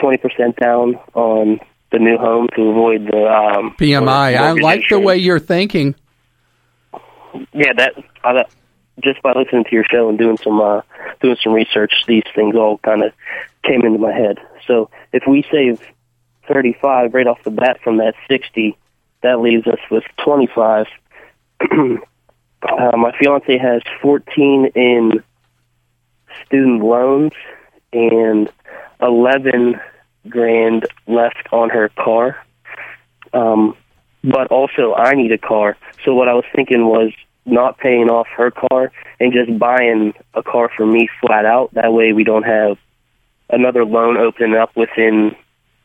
twenty percent down on the new home to avoid the um, P M I. I like the way you're thinking. Yeah, that I, just by listening to your show and doing some uh, doing some research, these things all kind of came into my head. So if we save thirty-five right off the bat from that sixty, that leaves us with twenty-five. uh, my fiance has fourteen in student loans and eleven grand left on her car, um, but also I need a car. So what I was thinking was not paying off her car and just buying a car for me flat out. That way we don't have another loan opening up within,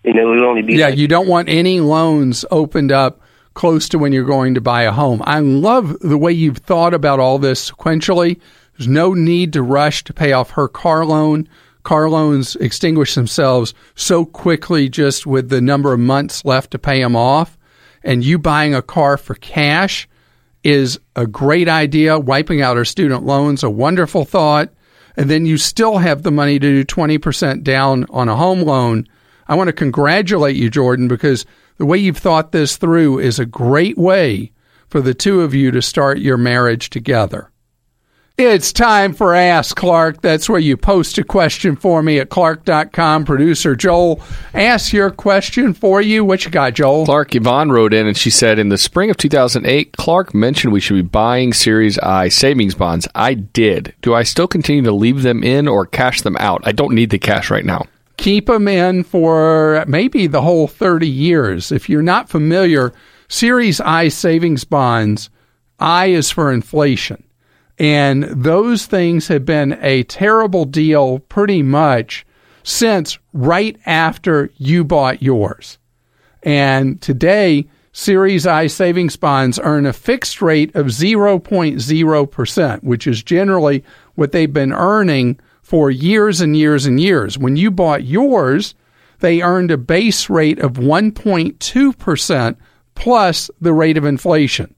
you know, it would only be... Yeah, like- you don't want any loans opened up close to when you're going to buy a home. I love the way you've thought about all this sequentially. There's no need to rush to pay off her car loan. Car loans extinguish themselves so quickly just with the number of months left to pay them off. And you buying a car for cash is a great idea. Wiping out her student loans, a wonderful thought. And then you still have the money to do twenty percent down on a home loan. I want to congratulate you, Jordan, because the way you've thought this through is a great way for the two of you to start your marriage together. It's time for Ask Clark. That's where you post a question for me at Clark dot com. Producer Joel, ask your question for you. What you got, Joel? Clark, Yvonne wrote in and she said, in the spring of two thousand eight, Clark mentioned we should be buying Series I savings bonds. I did. Do I still continue to leave them in or cash them out? I don't need the cash right now. Keep them in for maybe the whole thirty years. If you're not familiar, Series I savings bonds, I is for inflation. And those things have been a terrible deal pretty much since right after you bought yours. And today, Series I savings bonds earn a fixed rate of zero point zero percent, which is generally what they've been earning for years and years and years. When you bought yours, they earned a base rate of one point two percent plus the rate of inflation.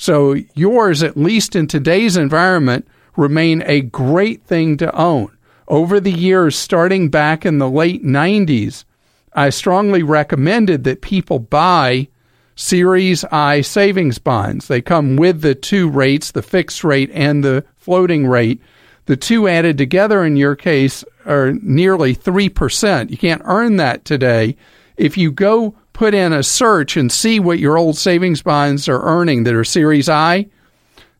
So yours, at least in today's environment, remain a great thing to own. Over the years, starting back in the late nineties, I strongly recommended that people buy Series I savings bonds. They come with the two rates, the fixed rate and the floating rate. The two added together in your case are nearly three percent. You can't earn that today. If you go put in a search and see what your old savings bonds are earning that are Series I,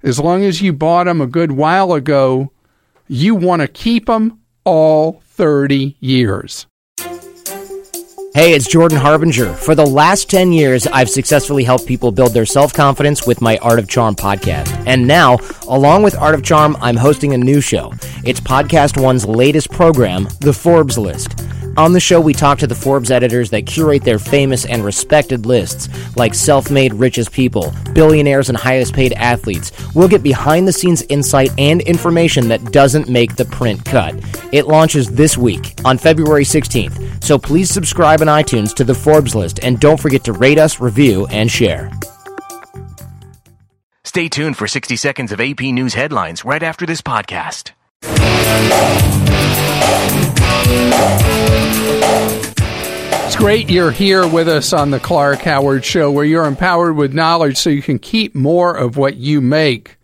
as long as you bought them a good while ago, you want to keep them all thirty years. Hey, it's Jordan Harbinger. For the last ten years, I've successfully helped people build their self-confidence with my Art of Charm podcast. And now, along with Art of Charm, I'm hosting a new show. It's Podcast One's latest program, The Forbes List. On the show, we talk to the Forbes editors that curate their famous and respected lists, like self-made richest people, billionaires, and highest-paid athletes. We'll get behind-the-scenes insight and information that doesn't make the print cut. It launches this week, on February sixteenth, so please subscribe on iTunes to the Forbes List, and don't forget to rate us, review, and share. Stay tuned for sixty seconds of A P News headlines right after this podcast. great you're here with us on the Clark Howard Show, where you're empowered with knowledge so you can keep more of what you make.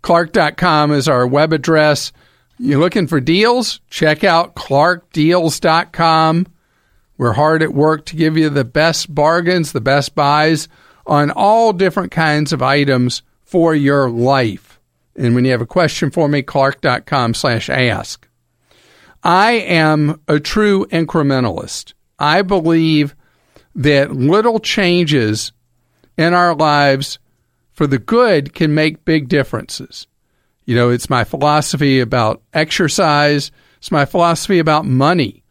Clark dot com is our web address. You're looking for deals? Check out Clark Deals dot com. We're hard at work to give you the best bargains, the best buys on all different kinds of items for your life. And when you have a question for me, Clark dot com slash ask. I am a true incrementalist. I believe that little changes in our lives for the good can make big differences. You know, it's my philosophy about exercise. It's my philosophy about money.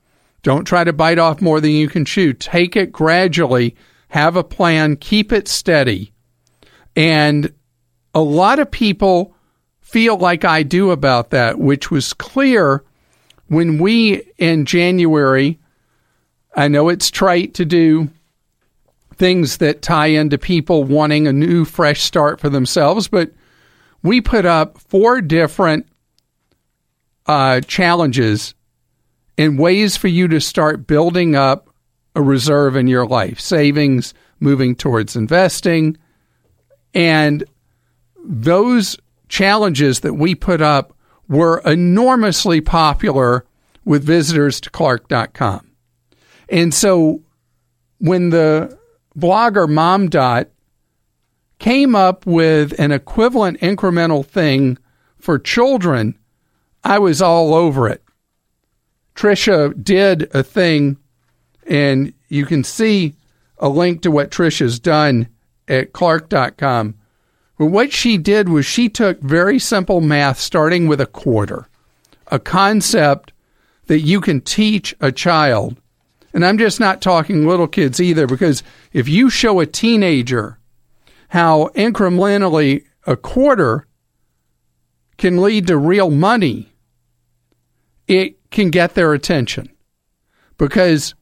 Don't try to bite off more than you can chew. Take it gradually. Have a plan. Keep it steady. And a lot of people feel like I do about that, which was clear when we, in January, I know it's trite to do things that tie into people wanting a new, fresh start for themselves, but we put up four different uh, challenges and ways for you to start building up a reserve in your life, savings, moving towards investing. And those challenges that we put up were enormously popular with visitors to Clark dot com. And so when the blogger Mom Dot came up with an equivalent incremental thing for children, I was all over it. Trisha did a thing, and you can see a link to what Trisha's done at Clark dot com. But what she did was she took very simple math, starting with a quarter, a concept that you can teach a child. And I'm just not talking little kids either, because if you show a teenager how incrementally a quarter can lead to real money, it can get their attention. Because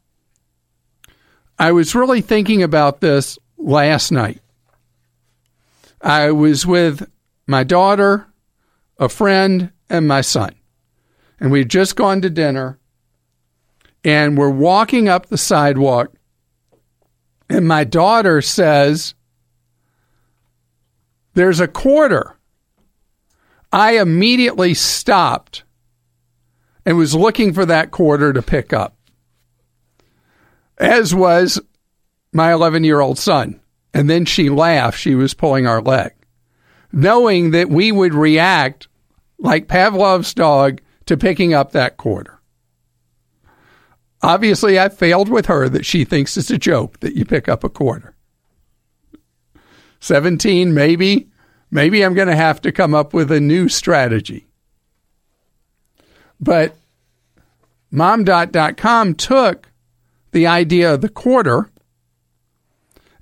I was really thinking about this last night. I was with my daughter, a friend, and my son. And we had just gone to dinner, and we're walking up the sidewalk, and my daughter says, "There's a quarter." I immediately stopped and was looking for that quarter to pick up, as was my eleven-year-old son. And then she laughed. She was pulling our leg, knowing that we would react like Pavlov's dog to picking up that quarter. Obviously, I failed with her that she thinks it's a joke that you pick up a quarter. seventeen, maybe. Maybe I'm going to have to come up with a new strategy. But mom dot com took the idea of the quarter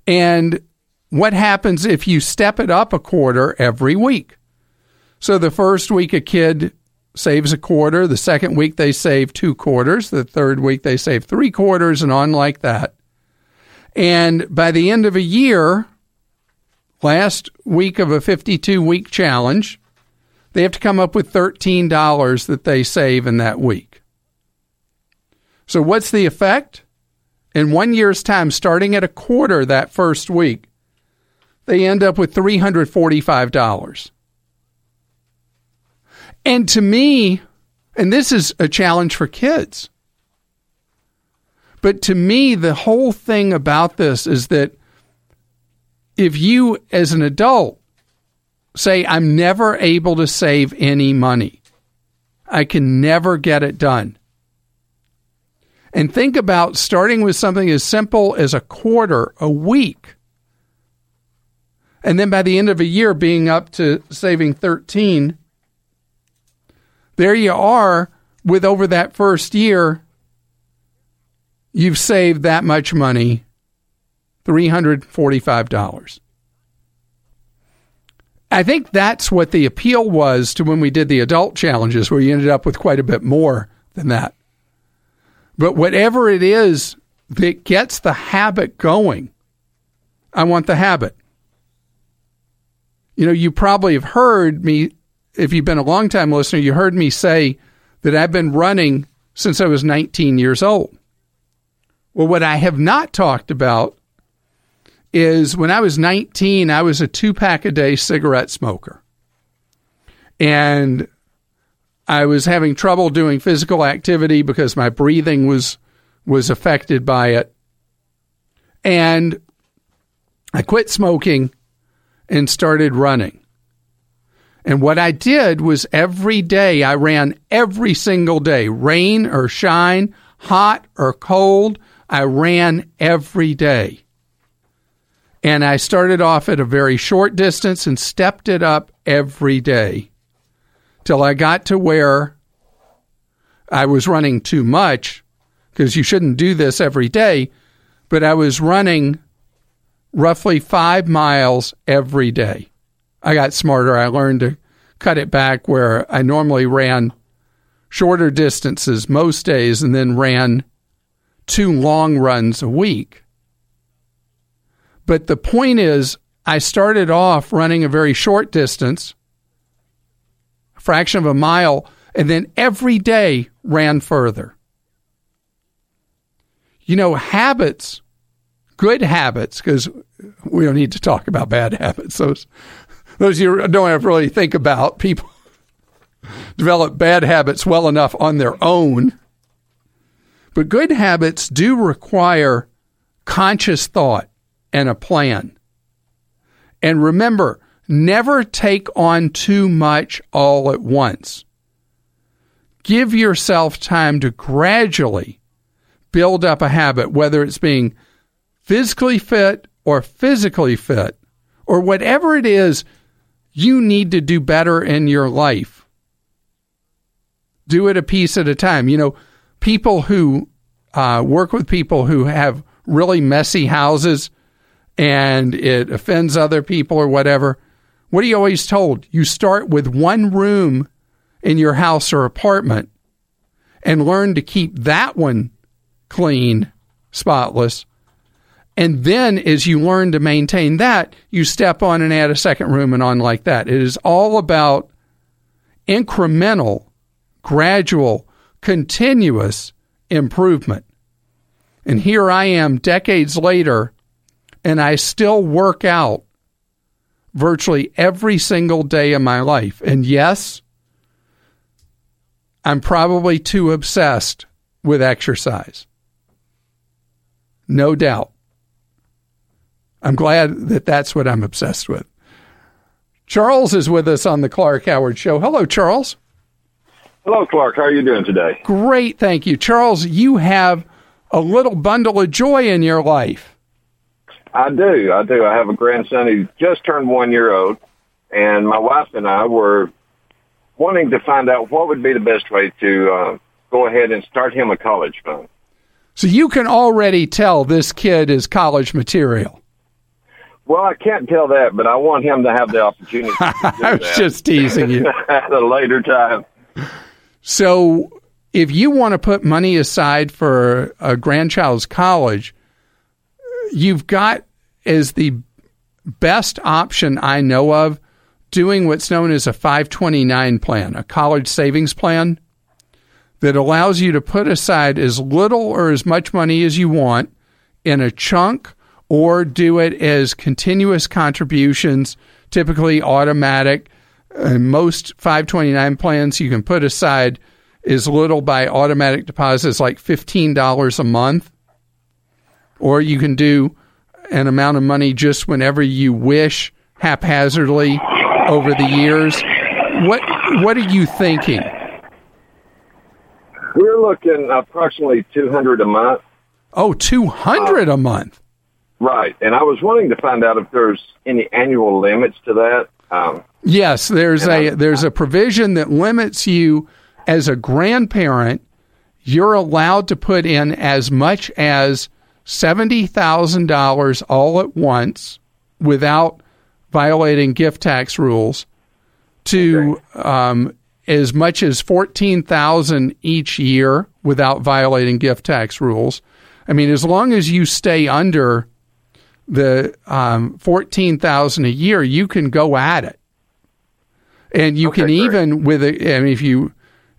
and what happens if you step it up a quarter every week. So the first week a kid saves a quarter, the second week they save two quarters, the third week they save three quarters, and on like that. And by the end of a year, last week of a fifty-two week challenge, they have to come up with thirteen dollars that they save in that week. So what's the effect? In one year's time, starting at a quarter that first week, they end up with three hundred forty-five dollars. And to me, and this is a challenge for kids, but to me, the whole thing about this is that if you, as an adult, say, I'm never able to save any money, I can never get it done, and think about starting with something as simple as a quarter a week, and then by the end of a year being up to saving thirteen, there you are with over that first year, you've saved that much money, three hundred forty-five dollars. I think that's what the appeal was to when we did the adult challenges, where you ended up with quite a bit more than that. But whatever it is that gets the habit going, I want the habit. You know, you probably have heard me, if you've been a longtime listener, you heard me say that I've been running since I was nineteen years old. Well, what I have not talked about is when I was nineteen, I was a two-pack-a-day cigarette smoker. And I was having trouble doing physical activity because my breathing was was affected by it. And I quit smoking and started running. And what I did was every day, I ran every single day, rain or shine, hot or cold, I ran every day. And I started off at a very short distance and stepped it up every day till I got to where I was running too much, because you shouldn't do this every day, but I was running roughly five miles every day. I got smarter. I learned to cut it back where I normally ran shorter distances most days and then ran two long runs a week. But the point is, I started off running a very short distance, a fraction of a mile, and then every day ran further. You know, habits, good habits, because we don't need to talk about bad habits. Those, those you don't have to really think about. People develop bad habits well enough on their own. But good habits do require conscious thought and a plan. And remember, never take on too much all at once. Give yourself time to gradually build up a habit, whether it's being physically fit or physically fit, or whatever it is you need to do better in your life. Do it a piece at a time. You know, people who uh, work with people who have really messy houses and it offends other people or whatever, what are you always told? You start with one room in your house or apartment and learn to keep that one clean, spotless. And then as you learn to maintain that, you step on and add a second room and on like that. It is all about incremental, gradual, continuous improvement. And here I am decades later, and I still work out virtually every single day of my life. And yes, I'm probably too obsessed with exercise. No doubt. I'm glad that that's what I'm obsessed with. Charles is with us on the Clark Howard Show. Hello, Charles. Hello, Clark. How are you doing today? Great, thank you. Charles, you have a little bundle of joy in your life. I do. I do. I have a grandson who just turned one year old, and my wife and I were wanting to find out what would be the best way to uh, go ahead and start him a college fund. So you can already tell this kid is college material. Well, I can't tell that, but I want him to have the opportunity to do I was that. Just teasing you. At a later time. So if you want to put money aside for a grandchild's college, you've got as the best option I know of doing what's known as a five twenty-nine plan, a college savings plan that allows you to put aside as little or as much money as you want in a chunk, or do it as continuous contributions, typically automatic. In most five twenty-nine plans, you can put aside as little by automatic deposits like fifteen dollars a month, or you can do an amount of money just whenever you wish, haphazardly over the years. What what are you thinking? We're looking approximately two hundred dollars a month. Oh, two hundred dollars uh, a month? Right, and I was wanting to find out if there's any annual limits to that. Um, yes, there's a I, there's a provision that limits you as a grandparent. You're allowed to put in as much as seventy thousand dollars all at once without violating gift tax rules to um, as much as fourteen thousand dollars each year without violating gift tax rules. I mean, as long as you stay under the um, fourteen thousand dollars a year, you can go at it. And you okay, can even, great. with a, I mean, if, you,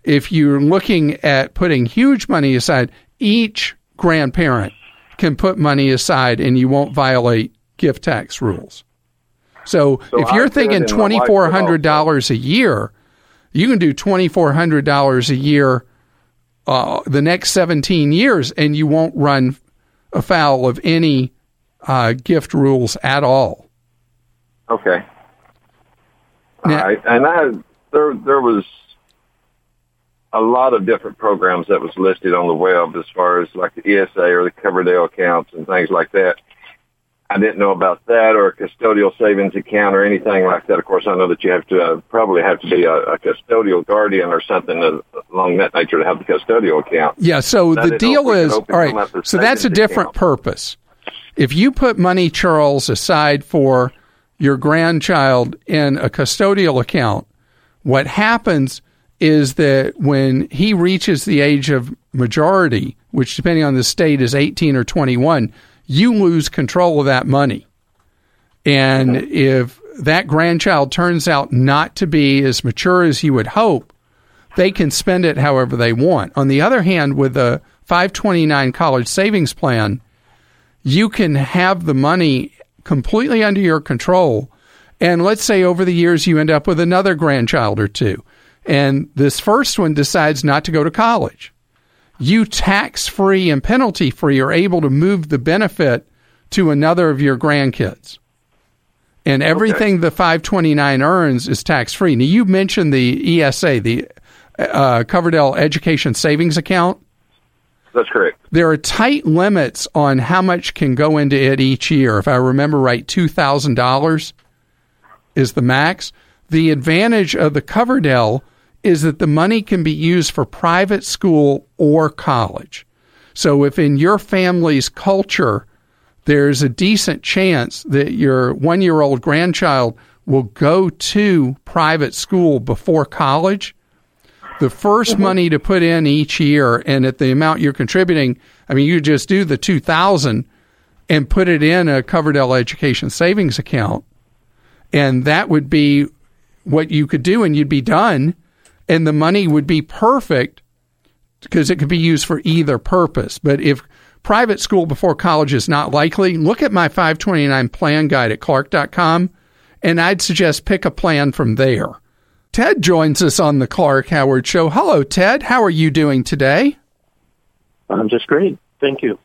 if you're looking at putting huge money aside, each grandparent can put money aside and you won't violate gift tax rules. So, so if you're thinking twenty-four hundred dollars a year, you can do twenty-four hundred dollars a year uh, the next seventeen years, and you won't run afoul of any uh, gift rules at all. Okay. Now, all right. And I had, there, there was a lot of different programs that was listed on the web as far as like the E S A or the Coverdale accounts and things like that. I didn't know about that, or a custodial savings account or anything like that. Of course, I know that you have to uh, probably have to be a, a custodial guardian or something along that nature to have the custodial account. Yeah, so the deal is, all right, so that's a different purpose. If you put money, Charles, aside for your grandchild in a custodial account, what happens is that when he reaches the age of majority, which depending on the state is eighteen or twenty-one, you lose control of that money. And if that grandchild turns out not to be as mature as you would hope, they can spend it however they want. On the other hand, with a five twenty-nine college savings plan, you can have the money completely under your control. And let's say over the years you end up with another grandchild or two, and this first one decides not to go to college. You tax-free and penalty-free are able to move the benefit to another of your grandkids. And everything okay. the five twenty-nine earns is tax-free. Now, you mentioned the E S A, the uh, Coverdell Education Savings Account. That's correct. There are tight limits on how much can go into it each year. If I remember right, two thousand dollars is the max. The advantage of the Coverdell is that the money can be used for private school or college. So if in your family's culture, there's a decent chance that your one-year-old grandchild will go to private school before college, the first mm-hmm. money to put in each year, and at the amount you're contributing, I mean, you just do the two thousand dollars and put it in a Coverdell Education Savings Account, and that would be what you could do, and you'd be done. And the money would be perfect because it could be used for either purpose. But if private school before college is not likely, look at my five twenty-nine plan guide at Clark dot com, and I'd suggest pick a plan from there. Ted joins us on the Clark Howard Show. Hello, Ted. How are you doing today? I'm just great. Thank you.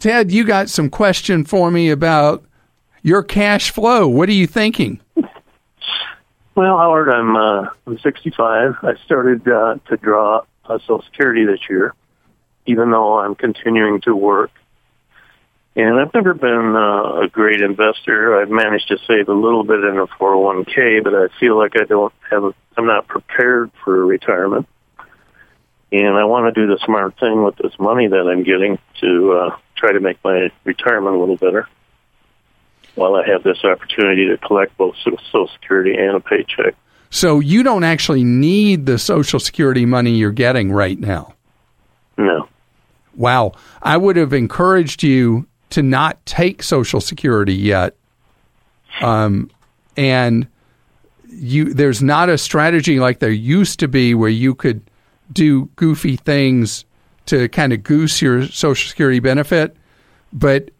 Ted, you got some question for me about your cash flow. What are you thinking? Well, Howard, I'm uh, I'm sixty-five. I started uh, to draw uh, Social Security this year, even though I'm continuing to work. And I've never been uh, a great investor. I've managed to save a little bit in a four oh one k, but I feel like I don't have. A, I'm not prepared for retirement, and I want to do the smart thing with this money that I'm getting to uh, try to make my retirement a little better, while I have this opportunity to collect both Social Security and a paycheck. So you don't actually need the Social Security money you're getting right now? No. Wow. I would have encouraged you to not take Social Security yet. Um, and you, there's not a strategy like there used to be where you could do goofy things to kind of goose your Social Security benefit, but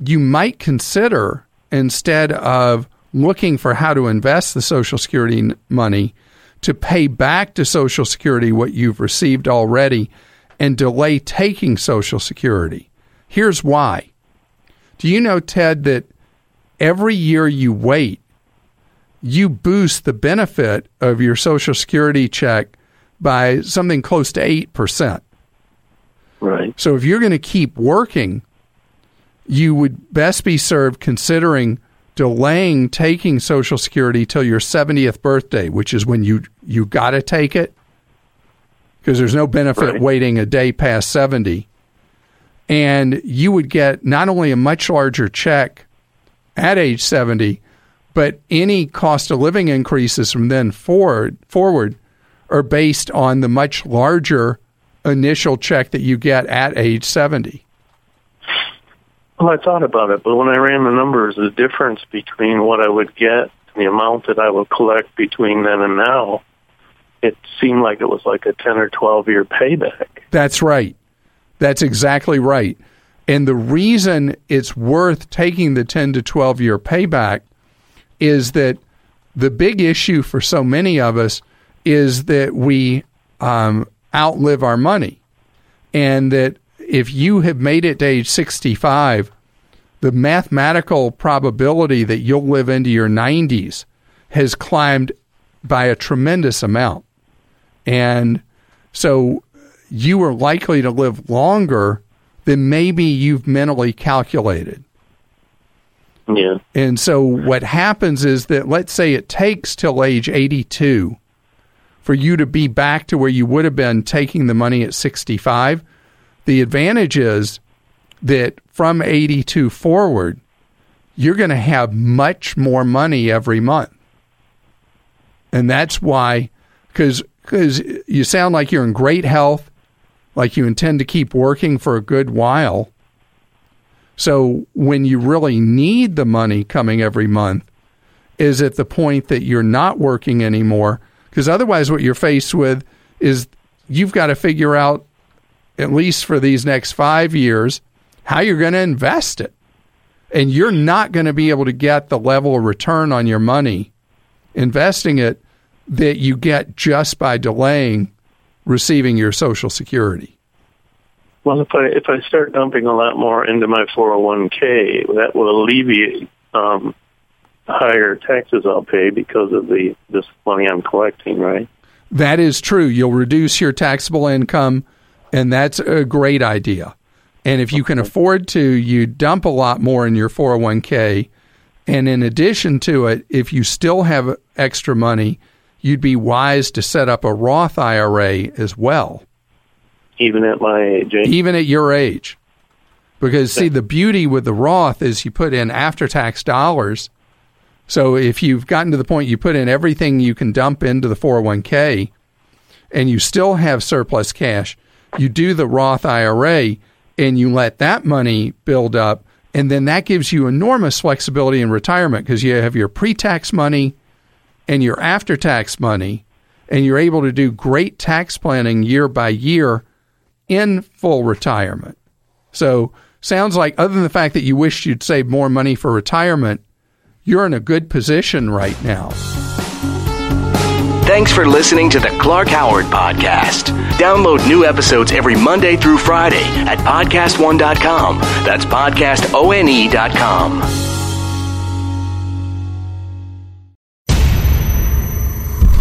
you might consider, instead of looking for how to invest the Social Security money, to pay back to Social Security what you've received already and delay taking Social Security. Here's why. Do you know, Ted, that every year you wait, you boost the benefit of your Social Security check by something close to eight percent? Right. So if you're going to keep working, you would best be served considering delaying taking Social Security till your seventieth birthday, which is when you you got to take it, because there's no benefit right. waiting a day past seventy. And you would get not only a much larger check at age seventy, but any cost of living increases from then forward, forward are based on the much larger initial check that you get at age seventy. Well, I thought about it, but when I ran the numbers, the difference between what I would get and the amount that I would collect between then and now, it seemed like it was like a ten- or twelve-year payback. That's right. That's exactly right. And the reason it's worth taking the ten to twelve year payback is that the big issue for so many of us is that we um, outlive our money. And that if you have made it to age sixty-five, the mathematical probability that you'll live into your nineties has climbed by a tremendous amount. And so you are likely to live longer than maybe you've mentally calculated. Yeah. And so what happens is that, let's say it takes till age eighty-two for you to be back to where you would have been taking the money at sixty-five. The advantage is that from eighty-two forward, you're going to have much more money every month. And that's why, because because you sound like you're in great health, like you intend to keep working for a good while. So when you really need the money coming every month is at the point that you're not working anymore, because otherwise what you're faced with is you've got to figure out, at least for these next five years, how you're going to invest it. And you're not going to be able to get the level of return on your money investing it that you get just by delaying receiving your Social Security. Well, if I if I start dumping a lot more into my four oh one k, that will alleviate um, higher taxes I'll pay because of the this money I'm collecting, right? That is true. You'll reduce your taxable income, and that's a great idea. And if you can afford to, you dump a lot more in your four oh one k. And in addition to it, if you still have extra money, you'd be wise to set up a Roth I R A as well. Even at my age? Eh? Even at your age. Because, see, the beauty with the Roth is you put in after-tax dollars. So if you've gotten to the point you put in everything you can dump into the four oh one k and you still have surplus cash, you do the Roth I R A and you let that money build up. And then that gives you enormous flexibility in retirement because you have your pre-tax money and your after-tax money, and you're able to do great tax planning year by year in full retirement. So sounds like, other than the fact that you wish you'd save more money for retirement, you're in a good position right now. Thanks for listening to the Clark Howard Podcast. Download new episodes every Monday through Friday at podcast one dot com. That's podcast one dot com.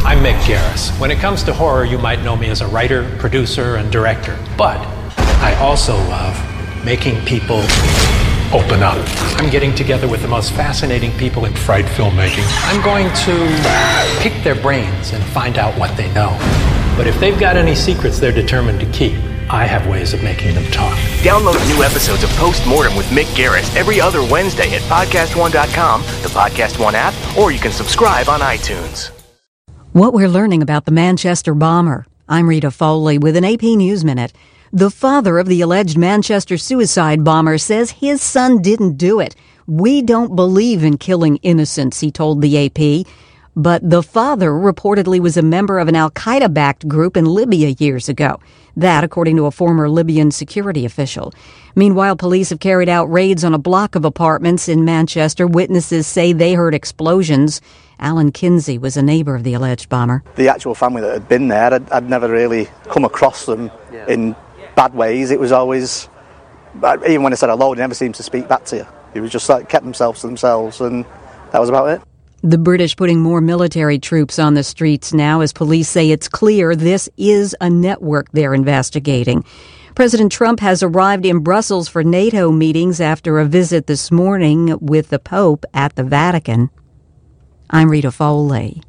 I'm Mick Garris. When it comes to horror, you might know me as a writer, producer, and director. But I also love making people open up. I'm getting together with the most fascinating people in fright filmmaking. I'm going to pick their brains and find out what they know. But if they've got any secrets they're determined to keep, I have ways of making them talk. Download new episodes of Postmortem with Mick Garris every other Wednesday at podcast one dot com, the Podcast One app, or you can subscribe on iTunes. What we're learning about the Manchester bomber. I'm Rita Foley with an A P News Minute. The father of the alleged Manchester suicide bomber says his son didn't do it. "We don't believe in killing innocents," he told the A P. But the father reportedly was a member of an al-Qaeda-backed group in Libya years ago. That, according to a former Libyan security official. Meanwhile, police have carried out raids on a block of apartments in Manchester. Witnesses say they heard explosions. Alan Kinsey was a neighbor of the alleged bomber. The actual family that had been there, I'd, I'd never really come across them in bad ways. It was always, even when I said hello, they never seemed to speak back to you. It was just like kept themselves to themselves, and that was about it. The British putting more military troops on the streets now as police say it's clear this is a network they're investigating. President Trump has arrived in Brussels for NATO meetings after a visit this morning with the Pope at the Vatican. I'm Rita Foley.